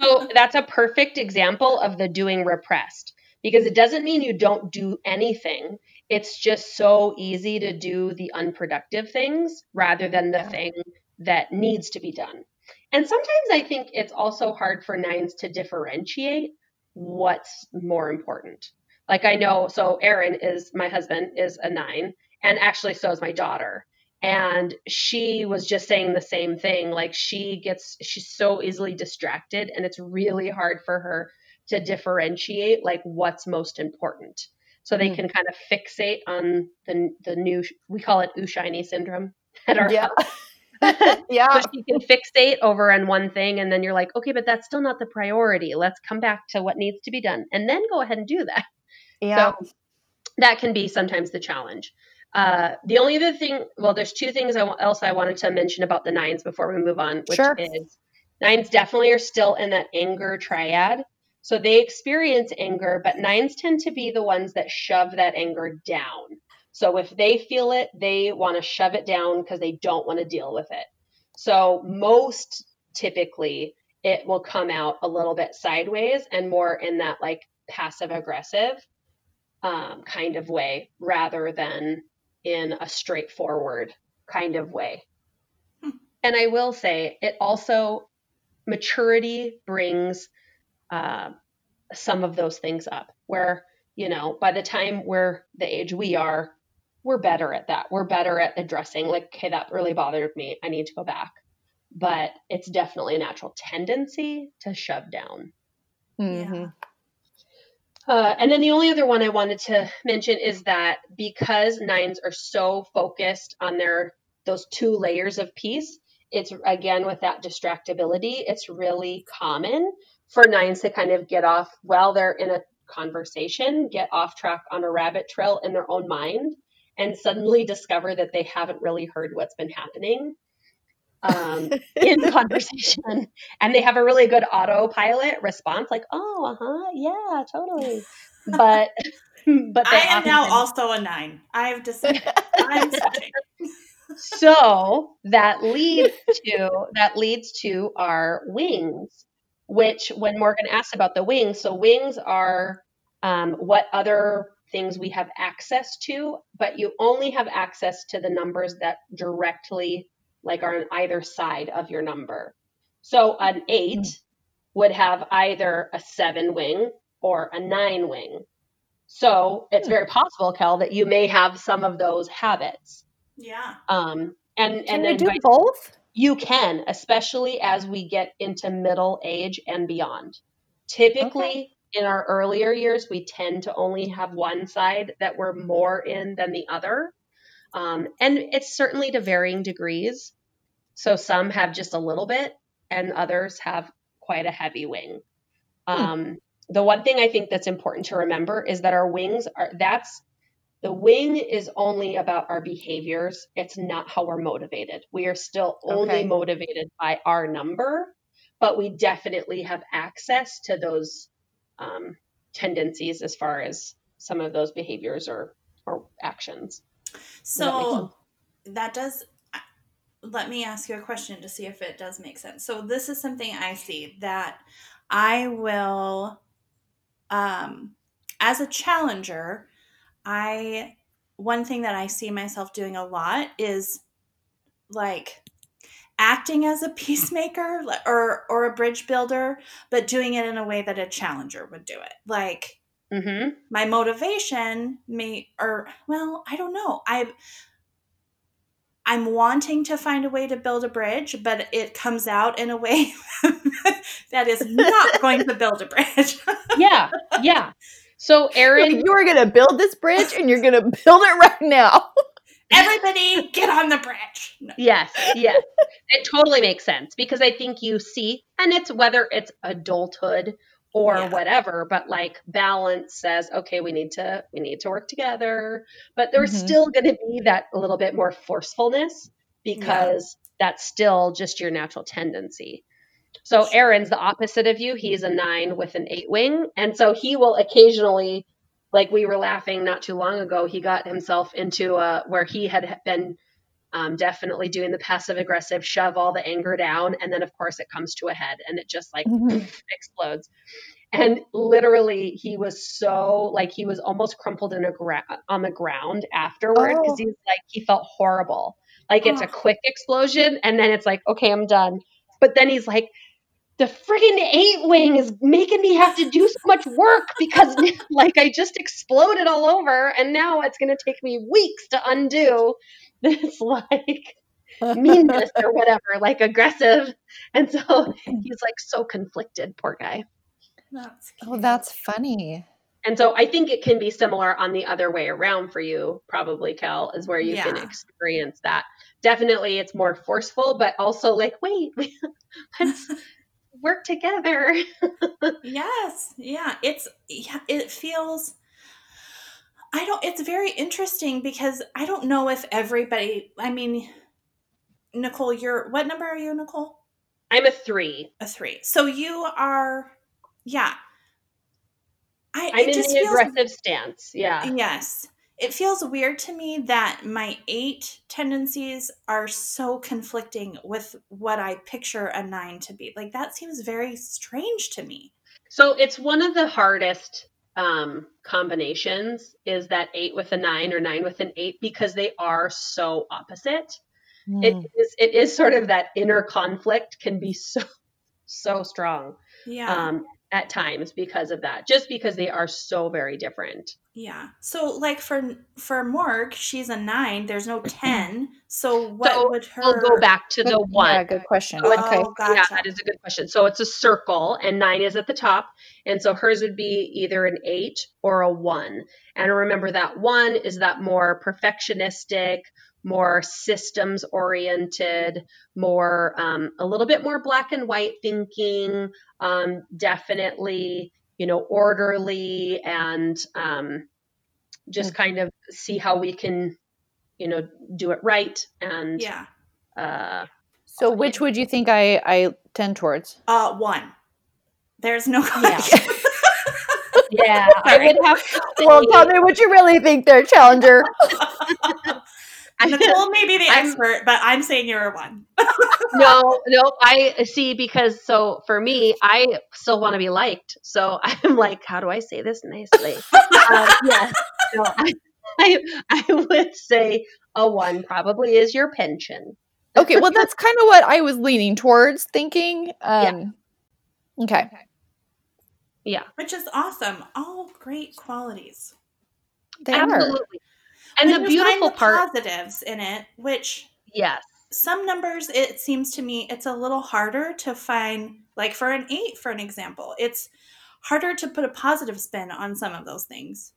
So that's a perfect example of the doing repressed, because it doesn't mean you don't do anything. It's just so easy to do the unproductive things rather than the yeah. thing that needs to be done. And sometimes I think it's also hard for nines to differentiate what's more important. Like I know, so Aaron is, my husband is a nine, and actually so is my daughter. And she was just saying the same thing. Like she gets, she's so easily distracted, and it's really hard for her to differentiate like what's most important. So they mm. can kind of fixate on the the new, we call it ooh-shiny syndrome at our yeah. house. Yeah. So she can fixate over on one thing, and then you're like, okay, but that's still not the priority. Let's come back to what needs to be done and then go ahead and do that. Yeah. So that can be sometimes the challenge. Uh, the only other thing, well, there's two things I, else I wanted to mention about the nines before we move on, which sure. is nines definitely are still in that anger triad. So they experience anger, but nines tend to be the ones that shove that anger down. So if they feel it, they want to shove it down because they don't want to deal with it. So most typically it will come out a little bit sideways and more in that like passive aggressive um, kind of way rather than in a straightforward kind of way. Hmm. And I will say it also, maturity brings uh, some of those things up where, you know, by the time we're the age we are, we're better at that. We're better at addressing like, okay, that really bothered me. I need to go back. But it's definitely a natural tendency to shove down. Mm-hmm. Uh, and then the only other one I wanted to mention is that because nines are so focused on their, those two layers of peace, it's again, with that distractibility, it's really common for nines to kind of get off while they're in a conversation, get off track on a rabbit trail in their own mind, and suddenly discover that they haven't really heard what's been happening um, in conversation. And they have a really good autopilot response, like, oh, uh-huh, yeah, totally. But but I am now been... also a nine. I've decided. I'm sorry. So that leads to that leads to our wings. Which when Morgan asked about the wings, so wings are um, what other things we have access to, but you only have access to the numbers that directly like are on either side of your number. So an eight would have either a seven wing or a nine wing. So it's very possible, Kel, that you may have some of those habits. Yeah. Um. And can and then you do by- both? You can, especially as we get into middle age and beyond. Typically, okay. in our earlier years, we tend to only have one side that we're more in than the other. Um, and it's certainly to varying degrees. So some have just a little bit and others have quite a heavy wing. Um, hmm. The one thing I think that's important to remember is that our wings are, that's, the wing is only about our behaviors. It's not how we're motivated. We are still only okay. motivated by our number, but we definitely have access to those um, tendencies as far as some of those behaviors or, or actions. So that, that does, let me ask you a question to see if it does make sense. So this is something I see that I will, um, as a challenger, I, one thing that I see myself doing a lot is like acting as a peacemaker or, or a bridge builder, but doing it in a way that a challenger would do it. Like mm-hmm. my motivation may, or well, I don't know. I, I'm wanting to find a way to build a bridge, but it comes out in a way that is not going to build a bridge. Yeah. Yeah. So Erin, you are going to build this bridge and you're going to build it right now. Everybody get on the bridge. No. Yes. Yes. It totally makes sense because I think you see, and it's whether it's adulthood or yeah. whatever, but like balance says, okay, we need to, we need to work together, but there's mm-hmm. still going to be that a little bit more forcefulness because yeah. that's still just your natural tendency. So Aaron's the opposite of you. He's a nine with an eight wing. And so he will occasionally, like we were laughing not too long ago, he got himself into a, where he had been um, definitely doing the passive aggressive, shove all the anger down. And then of course it comes to a head and it just like mm-hmm. explodes. And literally he was so like, he was almost crumpled in a gra- on the ground afterward. Oh. Cause he's like, he felt horrible. Like oh. it's a quick explosion. And then it's like, okay, I'm done. But then he's like, the friggin' eight wing is making me have to do so much work because like I just exploded all over and now it's going to take me weeks to undo this like meanness or whatever, like aggressive. And so he's like so conflicted, poor guy. That's oh, that's funny. And so I think it can be similar on the other way around for you, probably, Kel, is where you yeah. can experience that. Definitely it's more forceful, but also like, wait, let's work together. Yes. Yeah. It's, yeah, it feels, I don't, it's very interesting because I don't know if everybody, I mean, Nicole, you're, what number are you, Nicole? I'm a three. A three. So you are, yeah. I, I'm in just the feels, aggressive stance. Yeah. Yes. It feels weird to me that my eight tendencies are so conflicting with what I picture a nine to be. Like that seems very strange to me. So it's one of the hardest um, combinations is that eight with a nine or nine with an eight because they are so opposite. Mm. It is, it is sort of that inner conflict can be so, so strong. Yeah. Um, at times because of that, just because they are so very different. Yeah. So like for, for Morg, she's a nine, there's no ten. So what so would her we'll go back to the one? Yeah, good question. So okay. Gotcha. Yeah, that is a good question. So it's a circle and nine is at the top. And so hers would be either an eight or a one. And remember that one is that more perfectionistic, more systems oriented, more, um, a little bit more black and white thinking, um, definitely, you know, orderly and, um, just kind of see how we can, you know, do it right. And, yeah. uh, so which would you think I, I tend towards? Uh, one. There's no, yeah. yeah I would have to say. Well, tell me what you really think there, Challenger. Nicole may be the I'm, expert, but I'm saying you're a one. no, no, I see because so for me, I still want to be liked. So I'm like, how do I say this nicely? um, yes, no, I, I, I would say a one probably is your pension. Okay, well, that's kind of what I was leaning towards thinking. Um, yeah. Okay. okay. Yeah. Which is awesome. All great qualities. They Absolutely. Are. And when the beautiful the part positives in it, which yes, some numbers, it seems to me it's a little harder to find, like for an eight, for an example, it's harder to put a positive spin on some of those things,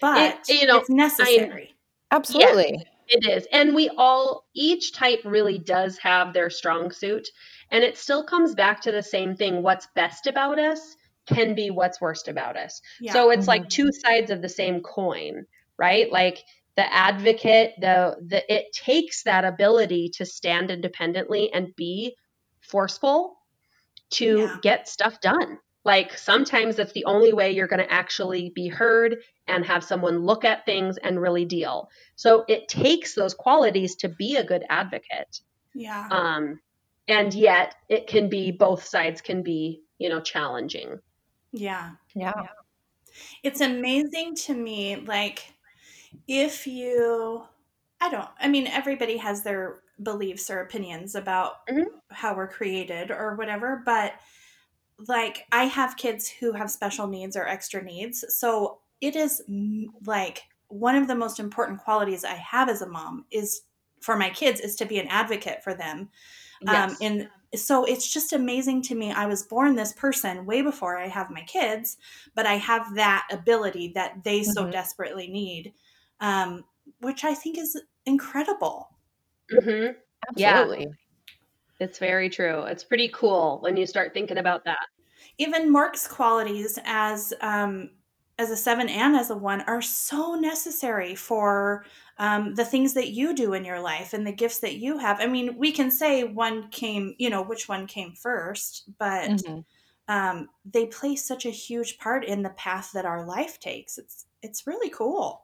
but it, you know, it's necessary. I, absolutely. Yes, it is. And we all, each type really does have their strong suit and it still comes back to the same thing. What's best about us can be what's worst about us. Yeah. So it's mm-hmm. like two sides of the same coin. Right? Like the advocate, the, the, it takes that ability to stand independently and be forceful to yeah. get stuff done. Like sometimes that's the only way you're going to actually be heard and have someone look at things and really deal. So it takes those qualities to be a good advocate. Yeah. Um, and yet it can be, both sides can be, you know, challenging. Yeah. Yeah. yeah. It's amazing to me. Like if you, I don't, I mean, everybody has their beliefs or opinions about mm-hmm. how we're created or whatever, but like I have kids who have special needs or extra needs. So it is like one of the most important qualities I have as a mom is for my kids is to be an advocate for them. Yes. Um, and so it's just amazing to me. I was born this person way before I have my kids, but I have that ability that they mm-hmm. so desperately need, um, which I think is incredible. Mm-hmm. Absolutely. Yeah. It's very true. It's pretty cool when you start thinking about that. Even Mark's qualities as um, as a seven and as a one are so necessary for um, the things that you do in your life and the gifts that you have. I mean, we can say one came, you know, which one came first, but mm-hmm. um, they play such a huge part in the path that our life takes. It's it's really cool.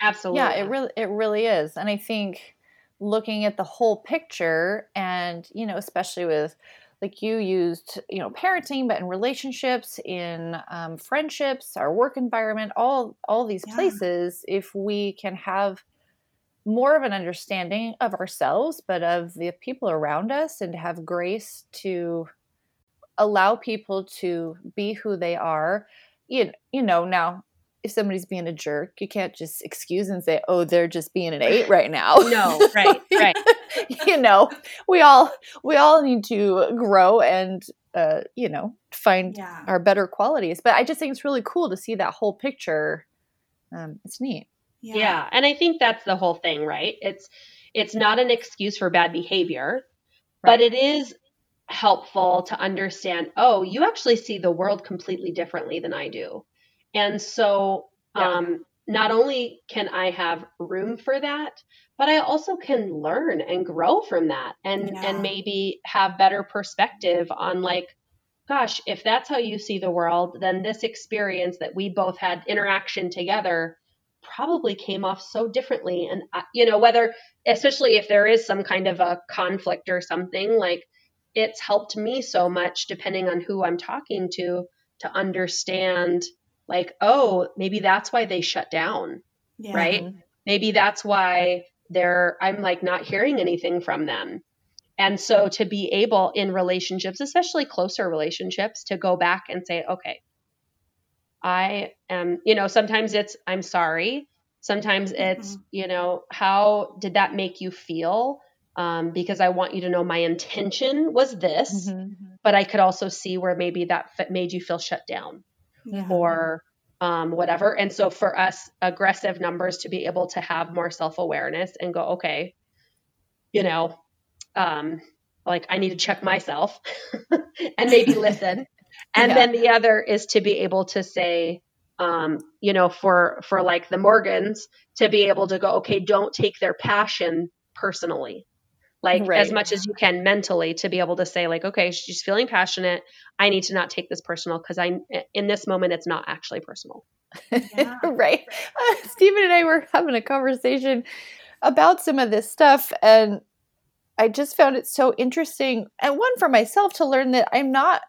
Absolutely. Yeah, it really it really is, and I think. Looking at the whole picture and, you know, especially with like you used, you know, parenting, but in relationships, in um, friendships, our work environment, all, all these yeah. places, if we can have more of an understanding of ourselves, but of the people around us and have grace to allow people to be who they are, you, you know, now, if somebody's being a jerk, you can't just excuse and say, oh, they're just being an eight right now. No, right, right. You know, we all, we all need to grow and, uh, you know, find yeah. our better qualities. But I just think it's really cool to see that whole picture. Um, it's neat. Yeah. yeah. And I think that's the whole thing, right? It's, it's not an excuse for bad behavior, right. but it is helpful to understand, oh, you actually see the world completely differently than I do. And so um, yeah. not only can I have room for that, but I also can learn and grow from that and, yeah. and maybe have better perspective on like, gosh, if that's how you see the world, then this experience that we both had interaction together probably came off so differently. And, uh, you know, whether, especially if there is some kind of a conflict or something, like it's helped me so much depending on who I'm talking to, to understand like, oh, maybe that's why they shut down, yeah. right? Maybe that's why they're, I'm like not hearing anything from them. And so to be able in relationships, especially closer relationships, to go back and say, okay, I am, you know, sometimes it's, I'm sorry. Sometimes it's, mm-hmm. you know, how did that make you feel? Um, because I want you to know my intention was this, mm-hmm. but I could also see where maybe that made you feel shut down. Yeah. Or um, whatever. And so for us aggressive numbers to be able to have more self-awareness and go, okay, you know, um, like I need to check myself and maybe listen. And yeah. then the other is to be able to say, um, you know, for, for like the Morgans to be able to go, okay, don't take their passion personally. Like right. as much as you can mentally to be able to say like, okay, she's feeling passionate. I need to not take this personal because I, in this moment, it's not actually personal. Yeah. right. Uh, Stephen and I were having a conversation about some of this stuff. And I just found it so interesting. And one for myself to learn that I'm not,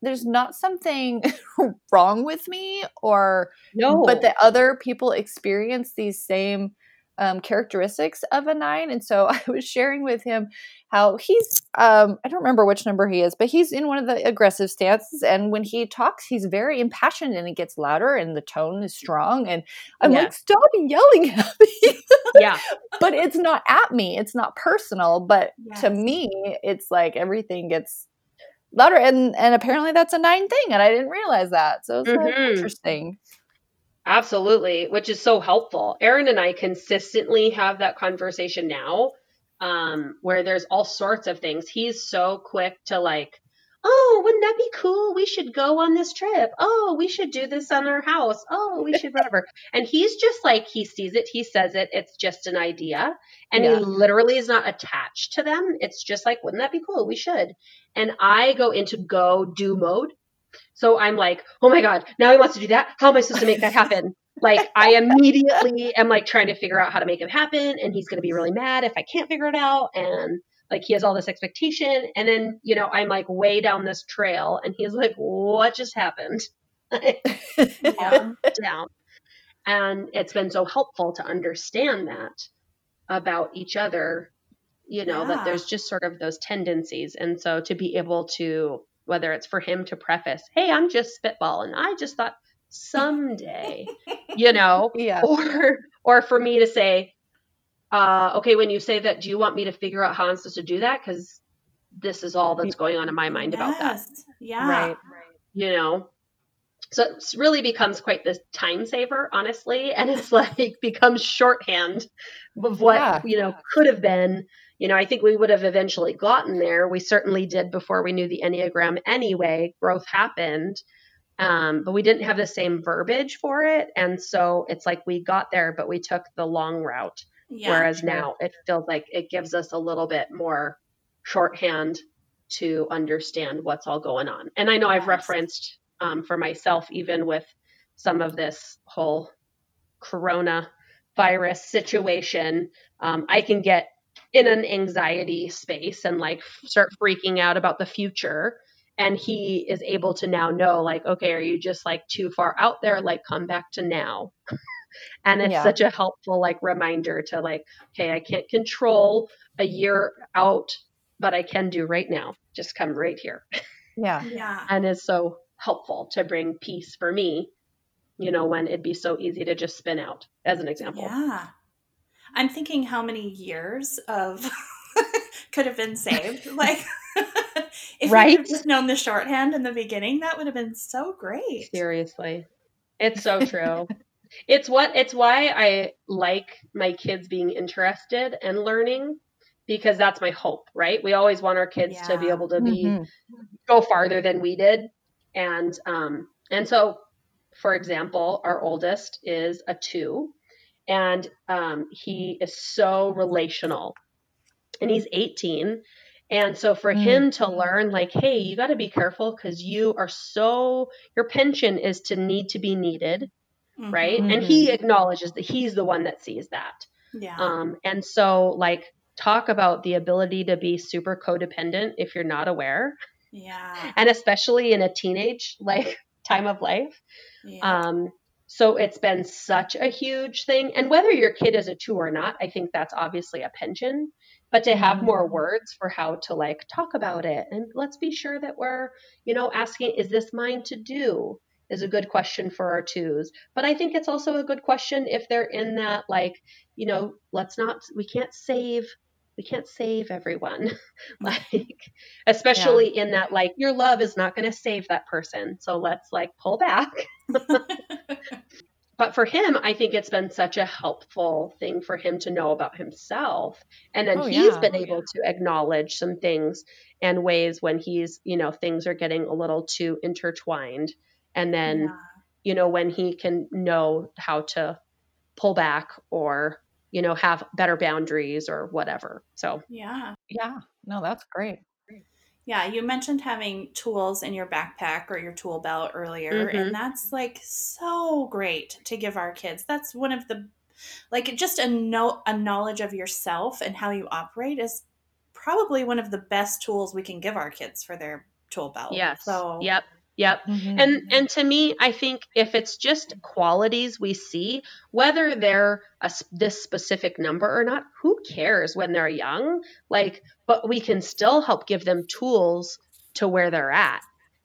there's not something wrong with me or, no. but that other people experience these same Um, characteristics of a nine. And so I was sharing with him how he's, um, I don't remember which number he is, but he's in one of the aggressive stances. And when he talks, he's very impassioned and it gets louder and the tone is strong. And I'm yeah. like, stop yelling at me. yeah. But it's not at me. It's not personal. But yes. to me, it's like everything gets louder. And, and apparently that's a nine thing. And I didn't realize that. So it's mm-hmm. like interesting. Absolutely. Which is so helpful. Erin and I consistently have that conversation now, um, where there's all sorts of things. He's so quick to like, oh, wouldn't that be cool? We should go on this trip. Oh, we should do this on our house. Oh, we should whatever. And he's just like, he sees it. He says it. It's just an idea. And yeah. he literally is not attached to them. It's just like, wouldn't that be cool? We should. And I go into go do mode. So I'm like, oh my God, now he wants to do that. How am I supposed to make that happen? Like, I immediately am like trying to figure out how to make it happen. And he's going to be really mad if I can't figure it out. And like, he has all this expectation. And then, you know, I'm like way down this trail and he's like, what just happened? down, down. And it's been so helpful to understand that about each other, you know, yeah. that there's just sort of those tendencies. And so to be able to, whether it's for him to preface, hey, I'm just spitballing. I just thought someday, you know, yeah. or, or for me to say, uh, okay, when you say that, do you want me to figure out how I'm supposed to do that? Cause this is all that's going on in my mind yes. about that. Yeah. Right. right. You know? So it really becomes quite this time saver, honestly. And it's like becomes shorthand of what, yeah. you know, could have been, you know, I think we would have eventually gotten there. We certainly did before we knew the Enneagram anyway, growth happened. Um, but we didn't have the same verbiage for it. And so it's like, we got there, but we took the long route. Yeah. Whereas now it feels like it gives us a little bit more shorthand to understand what's all going on. And I know I've referenced Um, for myself, even with some of this whole coronavirus situation, um, I can get in an anxiety space and like f- start freaking out about the future. And he is able to now know, like, okay, are you just like too far out there? Like, come back to now. And it's yeah. such a helpful like reminder to like, okay, I can't control a year out, but I can do right now. Just come right here. Yeah. yeah. And it's so helpful to bring peace for me, you know, when it'd be so easy to just spin out, as an example. Yeah. I'm thinking how many years of could have been saved. Like, if right? you could have just known the shorthand in the beginning, that would have been so great. Seriously. It's so true. It's what, it's why I like my kids being interested and learning, because that's my hope, right? We always want our kids yeah. to be able to be, mm-hmm. go farther than we did. And, um, and so, for example, our oldest is a two and, um, he is so relational and he's eighteen. And so for mm. him to learn like, hey, you got to be careful because you are so, your penchant is to need to be needed. Mm-hmm. Right. And he acknowledges that he's the one that sees that. Yeah. Um, and so like, talk about the ability to be super codependent if you're not aware. Yeah. And especially in a teenage like time of life. Yeah. Um, so it's been such a huge thing. And whether your kid is a two or not, I think that's obviously a pension, but to have more words for how to like talk about it and let's be sure that we're, you know, asking, is this mine to do is a good question for our twos. But I think it's also a good question if they're in that, like, you know, let's not, we can't save We can't save everyone, like, especially yeah. in that, like, your love is not going to save that person. So let's like pull back. But for him, I think it's been such a helpful thing for him to know about himself. And then oh, he's yeah. been able oh, yeah. to acknowledge some things and ways when he's, you know, things are getting a little too intertwined. And then, yeah. you know, when he can know how to pull back or, you know, have better boundaries or whatever. So, yeah. Yeah. No, that's great. great. Yeah. You mentioned having tools in your backpack or your tool belt earlier. Mm-hmm. And that's like so great to give our kids. That's one of the, like, just a no, a knowledge of yourself and how you operate is probably one of the best tools we can give our kids for their tool belt. Yes. So, yep. Yep. Mm-hmm. And, and to me, I think if it's just qualities we see, whether they're a, this specific number or not, who cares when they're young? Like, but we can still help give them tools to where they're at.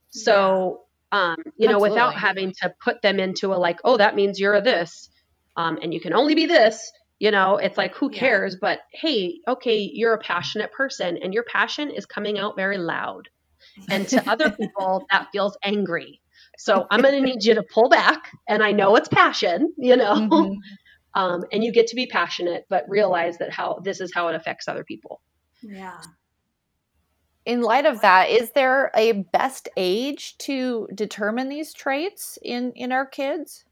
So, um, you Absolutely. know, without having to put them into a, like, oh, that means you're a this, um, and you can only be this, you know, it's like, who cares, yeah. but hey, okay, you're a passionate person and your passion is coming out very loud. And to other people, that feels angry. So I'm going to need you to pull back. And I know it's passion, you know, mm-hmm. um, and you get to be passionate, but realize that how this is how it affects other people. Yeah. In light of that, is there a best age to determine these traits in, in our kids?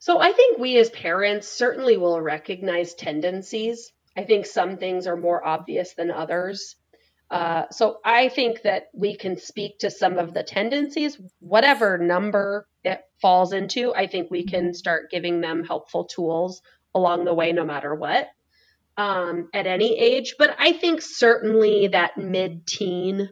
So I think we as parents certainly will recognize tendencies. I think some things are more obvious than others. Uh, so I think that we can speak to some of the tendencies, whatever number it falls into. I think we can start giving them helpful tools along the way, no matter what, um, at any age. But I think certainly that mid-teen,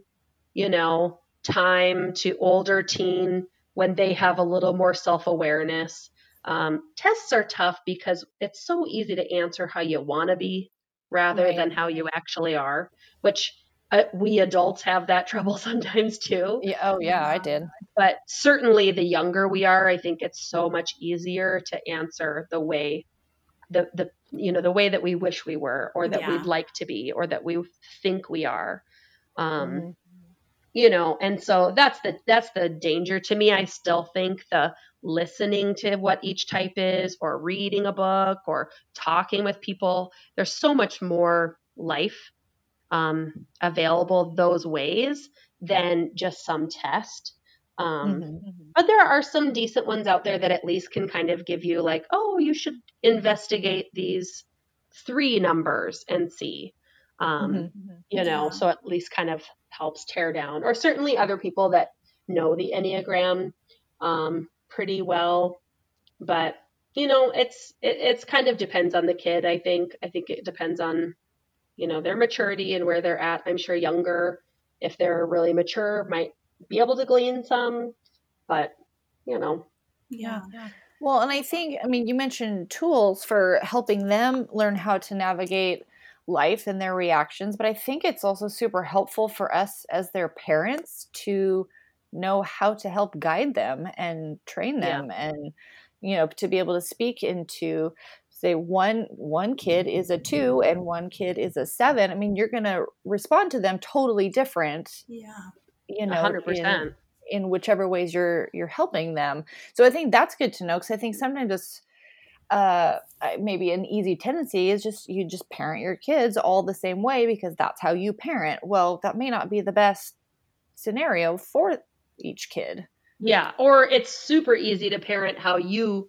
you know, time to older teen, when they have a little more self-awareness. Um, tests are tough because it's so easy to answer how you want to be rather right. than how you actually are, which uh, we adults have that trouble sometimes too. Yeah, oh yeah, I did. But certainly the younger we are, I think it's so much easier to answer the way the, the you know, the way that we wish we were, or that yeah. we'd like to be, or that we think we are. Um, mm-hmm. You know, and so that's the, that's the danger to me. I still think the listening to what each type is, or reading a book, or talking with people, there's so much more life um, available those ways than just some test. Um, mm-hmm. But there are some decent ones out there that at least can kind of give you like, oh, you should investigate these three numbers and see, um, mm-hmm. you know, yeah. so at least kind of helps tear down, or certainly other people that know the Enneagram um, pretty well. But, you know, it's, it, it's kind of depends on the kid. I think, I think it depends on, you know, their maturity and where they're at. I'm sure younger, if they're really mature, might be able to glean some, but you know. Yeah. yeah. Well, and I think, I mean, you mentioned tools for helping them learn how to navigate life and their reactions, but I think it's also super helpful for us as their parents to know how to help guide them and train them yeah. and, you know, to be able to speak into, say, one one kid is a two and one kid is a seven. I mean, you're going to respond to them totally different. Yeah. You know, one hundred percent. In, in whichever ways you're you're helping them. So I think that's good to know, because I think sometimes it's Uh, maybe an easy tendency is just you just parent your kids all the same way because that's how you parent. Well, that may not be the best scenario for each kid. Yeah, or it's super easy to parent how you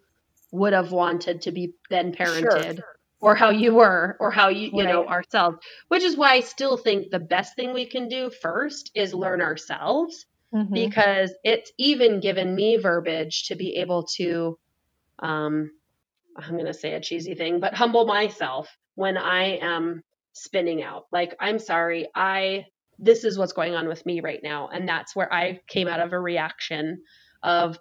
would have wanted to be then parented, sure. or how you were, or how you you right. know ourselves. Which is why I still think the best thing we can do first is learn ourselves, mm-hmm. because it's even given me verbiage to be able to. Um, I'm going to say a cheesy thing, but humble myself when I am spinning out. Like, I'm sorry, I, this is what's going on with me right now. And that's where I came out of a reaction of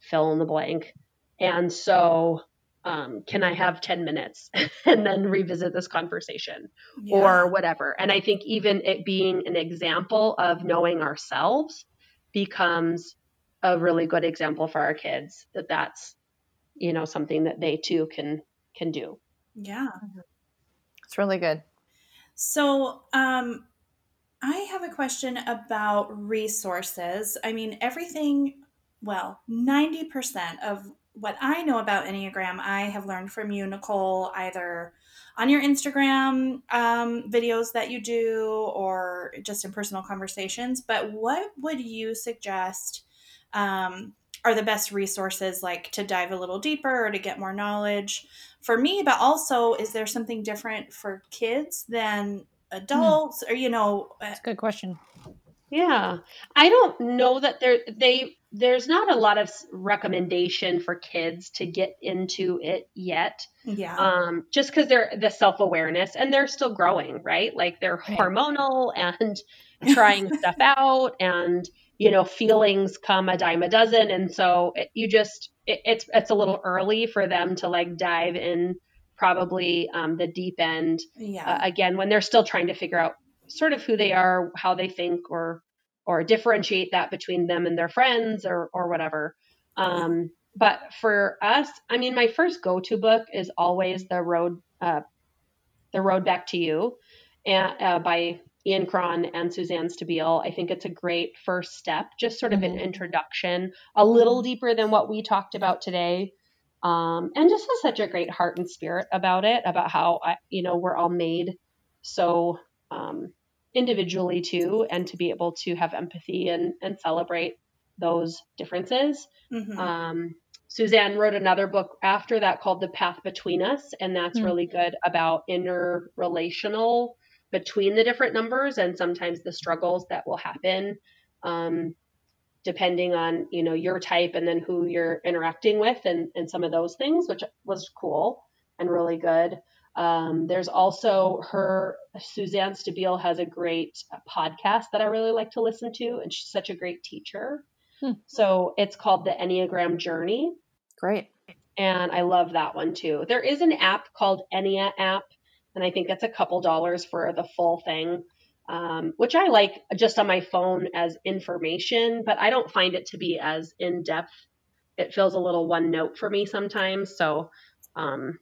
fill in the blank. And so, um, can I have ten minutes and then revisit this conversation yeah. or whatever? And I think even it being an example of knowing ourselves becomes a really good example for our kids, that that's, you know, something that they too can, can do. Yeah. It's really good. So, um, I have a question about resources. I mean, everything, well, ninety percent of what I know about Enneagram, I have learned from you, Nicole, either on your Instagram, um, videos that you do, or just in personal conversations. But what would you suggest, um, are the best resources, like to dive a little deeper or to get more knowledge for me, but also is there something different for kids than adults mm. or, you know, that's a good question. Yeah. I don't know that there, they, there's not a lot of recommendation for kids to get into it yet. Yeah. Um, just cause they're the self-awareness and they're still growing, right? Like they're right. hormonal and trying stuff out, and, you know, feelings come a dime a dozen. And so it, you just, it, it's, it's a little early for them to like dive in probably um, the deep end yeah. uh, again, when they're still trying to figure out sort of who they are, how they think, or, or differentiate that between them and their friends, or, or whatever. Um, but for us, I mean, my first go-to book is always The Road, uh, The Road Back to You, and uh, by Ian Cron and Suzanne Stabile. I think it's a great first step, just sort of an introduction, a little deeper than what we talked about today. Um, and just has such a great heart and spirit about it, about how, I, you know, we're all made so um, individually too, and to be able to have empathy and, and celebrate those differences. Mm-hmm. Um, Suzanne wrote another book after that called The Path Between Us, and that's mm-hmm. really good about interrelational between the different numbers and sometimes the struggles that will happen um, depending on, you know, your type and then who you're interacting with and, and some of those things, which was cool and really good. Um, there's also her, Suzanne Stabile has a great podcast that I really like to listen to, and she's such a great teacher. Hmm. So it's called the Enneagram Journey. Great. And I love that one too. There is an app called Ennea app, and I think it's a couple dollars for the full thing, um, which I like just on my phone as information, but I don't find it to be as in-depth. It feels a little one note for me sometimes. So, um,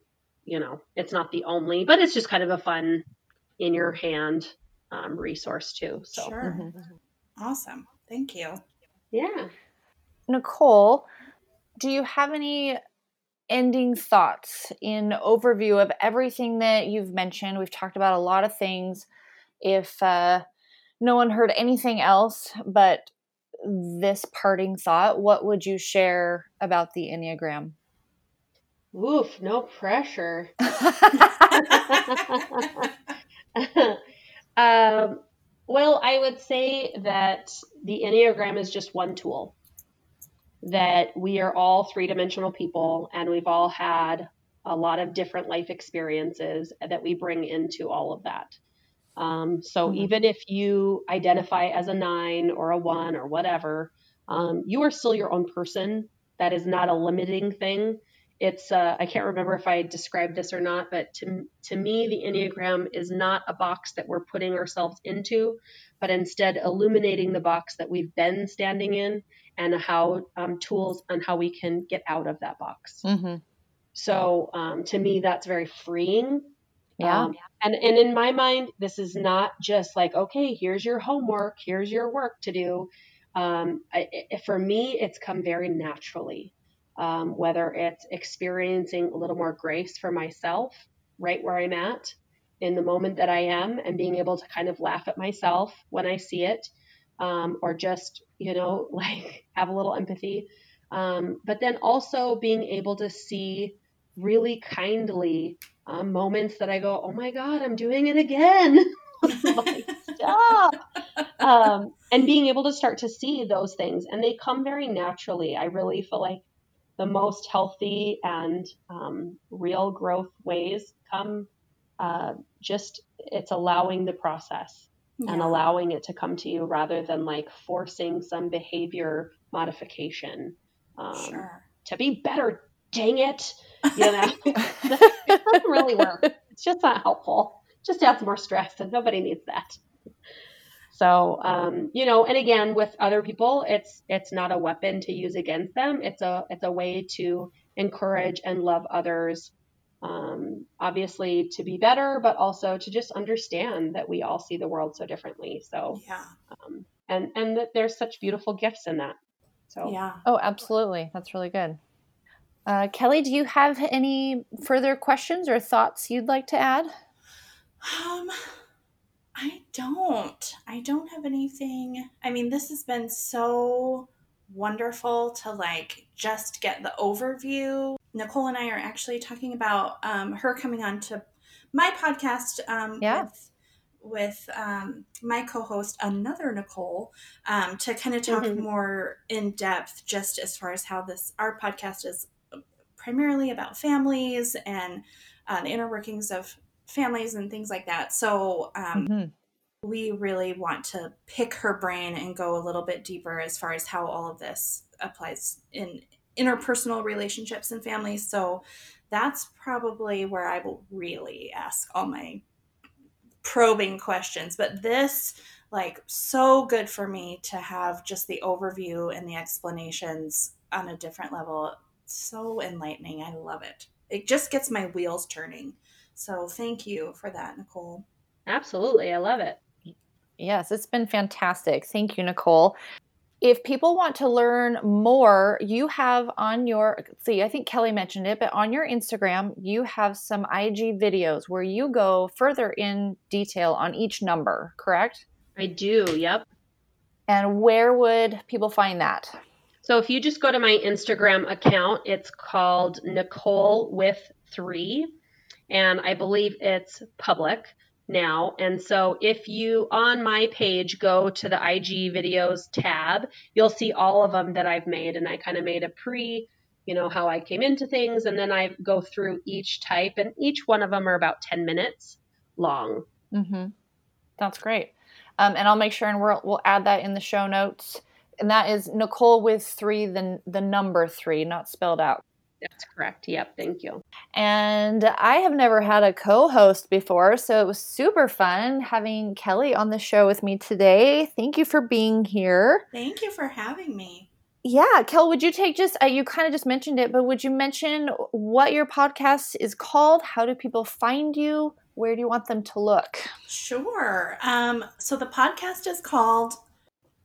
you know, it's not the only, but it's just kind of a fun in your hand um, resource too. So sure. Mm-hmm. Awesome. Thank you. Yeah. Nicole, do you have any ending thoughts in overview of everything that you've mentioned? We've talked about a lot of things. If uh, no one heard anything else but this parting thought, what would you share about the Enneagram? Oof, no pressure. um, well, I would say that the Enneagram is just one tool. That we are all three-dimensional people, and we've all had a lot of different life experiences that we bring into all of that. Um, so mm-hmm. even if you identify as a nine or a one or whatever, um, you are still your own person. That is not a limiting thing. It's uh, I can't remember if I described this or not, but to to me, the Enneagram is not a box that we're putting ourselves into, but instead illuminating the box that we've been standing in, and how um, tools on how we can get out of that box. Mm-hmm. So um, to me, that's very freeing. Yeah. Um, and, and in my mind, this is not just like, okay, here's your homework, here's your work to do. Um, I, it, for me, it's come very naturally, um, whether it's experiencing a little more grace for myself, right where I'm at in the moment that I am, and being able to kind of laugh at myself when I see it. Um, or just, you know, like have a little empathy. Um, but then also being able to see really kindly um, moments that I go, oh my God, I'm doing it again. Like, stop. Um, and being able to start to see those things. And they come very naturally. I really feel like the most healthy and um, real growth ways come uh, just, it's allowing the process. Yeah. And allowing it to come to you rather than like forcing some behavior modification um, sure. to be better. Dang it. You know, it doesn't really work. It's just not helpful. Just adds more stress, and nobody needs that. So, um, you know, and again, with other people, it's, it's not a weapon to use against them. It's a, it's a way to encourage and love others. Um, obviously to be better, but also to just understand that we all see the world so differently. So, yeah. Um, and, and that there's such beautiful gifts in that. So, yeah. Oh, absolutely. That's really good. Uh, Keli, do you have any further questions or thoughts you'd like to add? Um, I don't, I don't have anything. I mean, this has been so wonderful to like, just get the overview. Nicole and I are actually talking about um, her coming on to my podcast um, yeah. with, with um, my co-host, another Nicole, um, to kind of talk mm-hmm. more in depth, just as far as how this, our podcast is primarily about families and uh, the inner workings of families and things like that. So um, mm-hmm. we really want to pick her brain and go a little bit deeper as far as how all of this applies in interpersonal relationships and families. So that's probably where I will really ask all my probing questions. But this, like, so good for me to have just the overview and the explanations on a different level. It's so enlightening. I love it. It just gets my wheels turning. So thank you for that, Nicole. Absolutely. I love it. Yes, it's been fantastic. Thank you, Nicole. If people want to learn more, you have on your, see, I think Keli mentioned it, but on your Instagram, you have some I G videos where you go further in detail on each number, correct? I do, yep. And where would people find that? So if you just go to my Instagram account, it's called Nicole with three, and I believe it's public. now. And so if you, on my page, go to the I G videos tab, you'll see all of them that I've made. And I kind of made a pre, you know, how I came into things. And then I go through each type, and each one of them are about ten minutes long. Mm-hmm. That's great. Um, and I'll make sure, and we'll, we'll add that in the show notes. And that is Nicole with three, the, the number three, not spelled out. That's correct. Yep. Thank you. And I have never had a co-host before, so it was super fun having Keli on the show with me today. Thank you for being here. Thank you for having me. Yeah. Kel, would you take just, uh, you kind of just mentioned it, but would you mention what your podcast is called? How do people find you? Where do you want them to look? Sure. Um, so the podcast is called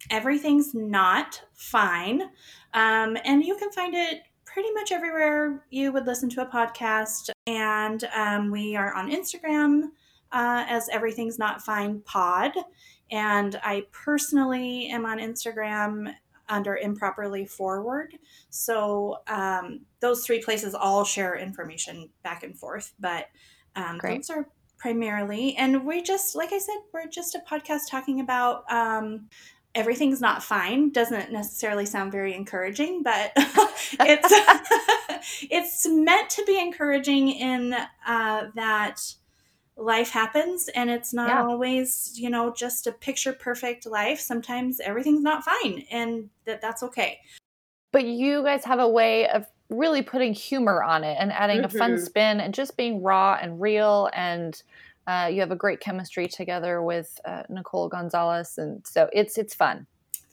Everything's Not Fine. Um, and you can find it pretty much everywhere you would listen to a podcast. And um, we are on Instagram uh, as Everything's Not Fine Pod. And I personally am on Instagram under Improperly Forward. So um, those three places all share information back and forth. But um, those are primarily, and we just, like I said, we're just a podcast talking about um, everything's not fine. Doesn't necessarily sound very encouraging, but it's it's meant to be encouraging in uh, that life happens, and it's not yeah. always, you know, just a picture perfect life. Sometimes everything's not fine, and that that's okay. But you guys have a way of really putting humor on it and adding mm-hmm. a fun spin and just being raw and real, and Uh, you have a great chemistry together with uh, Nicole Gonzalez, and so it's it's fun.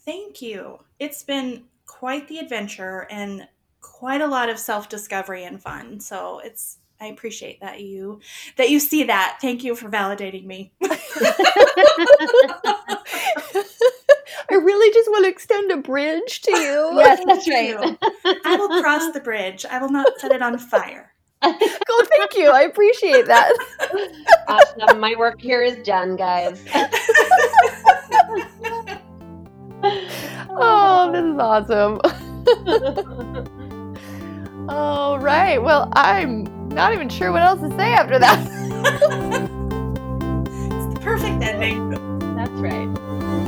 Thank you. It's been quite the adventure and quite a lot of self-discovery and fun. So it's I appreciate that you that you see that. Thank you for validating me. I really just want to extend a bridge to you. Yes, that's right. I will cross the bridge. I will not set it on fire. Cool, thank you. I appreciate that. Awesome. My work here is done, guys. Oh, this is awesome. All right. Well, I'm not even sure what else to say after that. It's the perfect ending. That's right.